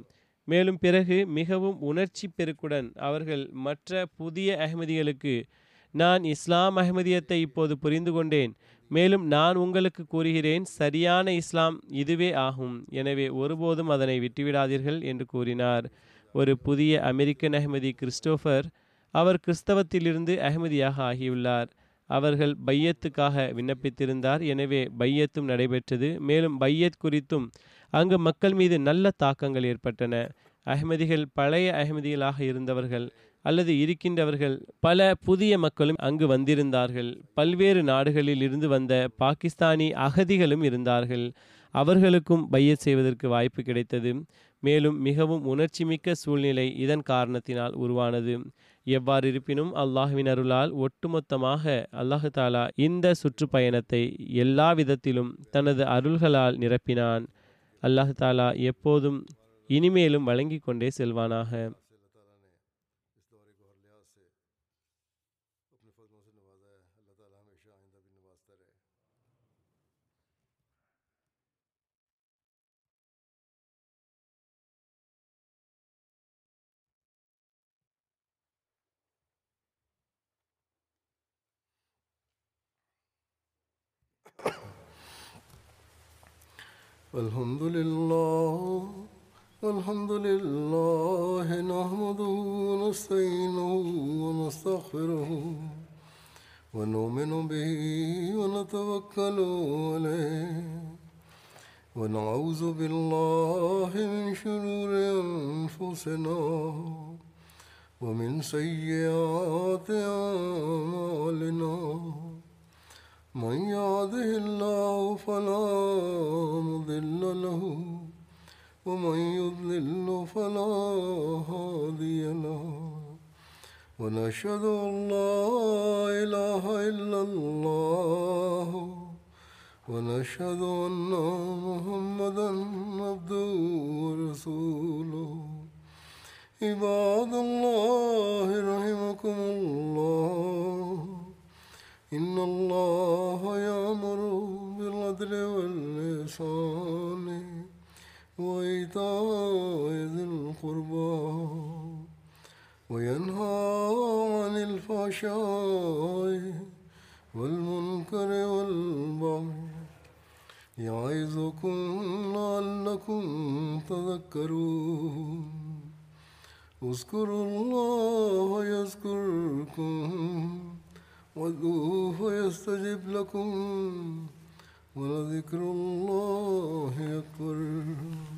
மேலும் பிறகு மிகவும் உணர்ச்சி பெருக்குடன் அவர்கள் மற்ற புதிய அஹ்மதிகளுக்கு, நான் இஸ்லாம் அஹ்மதியத்தை இப்போது புரிந்து கொண்டேன். மேலும் நான் உங்களுக்கு கூறுகிறேன், சரியான இஸ்லாம் இதுவே ஆகும். எனவே ஒருபோதும் அதனை விட்டுவிடாதீர்கள் என்று கூறினார். ஒரு புதிய அமெரிக்கன் அஹ்மதி கிறிஸ்டோஃபர், அவர் கிறிஸ்தவத்திலிருந்து அஹ்மதியாக ஆகியுள்ளார். அவர்கள் பையத்துக்காக விண்ணப்பித்திருந்தார். எனவே பையத்தும் நடைபெற்றது. மேலும் பையத் குறித்தும் அங்கு மக்கள் மீது நல்ல தாக்கங்கள் ஏற்பட்டன. அஹ்மதிகள் பழைய அஹ்மதிகளாக இருந்தவர்கள் அல்லது இருக்கின்றவர்கள் பல புதிய மக்களும் அங்கு வந்திருந்தார்கள். பல்வேறு நாடுகளில் இருந்து வந்த பாகிஸ்தானி அகதிகளும் இருந்தார்கள். அவர்களுக்கும் பையத் செய்வதற்கு வாய்ப்பு கிடைத்தது. மேலும் மிகவும் உணர்ச்சிமிக்க சூழ்நிலை இதன் காரணத்தினால் உருவானது. எவ்வாறு இருப்பினும் அல்லாஹ்வின் அருளால் ஒட்டுமொத்தமாக அல்லாஹ் தாலா இந்த சுற்றுப்பயணத்தை எல்லா விதத்திலும் தனது அருள்களால் நிரப்பினான். அல்லாஹ் தாலா எப்போதும் இனிமேலும் வழங்கி கொண்டே செல்வானாக. الحمد لله نحمده ونستعينه ونستغفره ونؤمن به ونتوكل عليه ونعوذ بالله من شرور أنفسنا ومن سيئات أعمالنا من يهده الله فلا مضل له ومن يضلل فلا هادي له ونشهد أن لا إله إلا الله ونشهد أن محمدا عبده ورسوله عباد الله رحمكم الله إن الله يأمر بالعدل والإحسان وإيتاء ذي القربى وينهى عن الفحشاء والمنكر والبغي يعظكم لعلكم تذكرون اذكروا الله يذكركم وادعوه يستجب لكم وَلَذِكْرُ اللَّهِ أَكْبَرُ.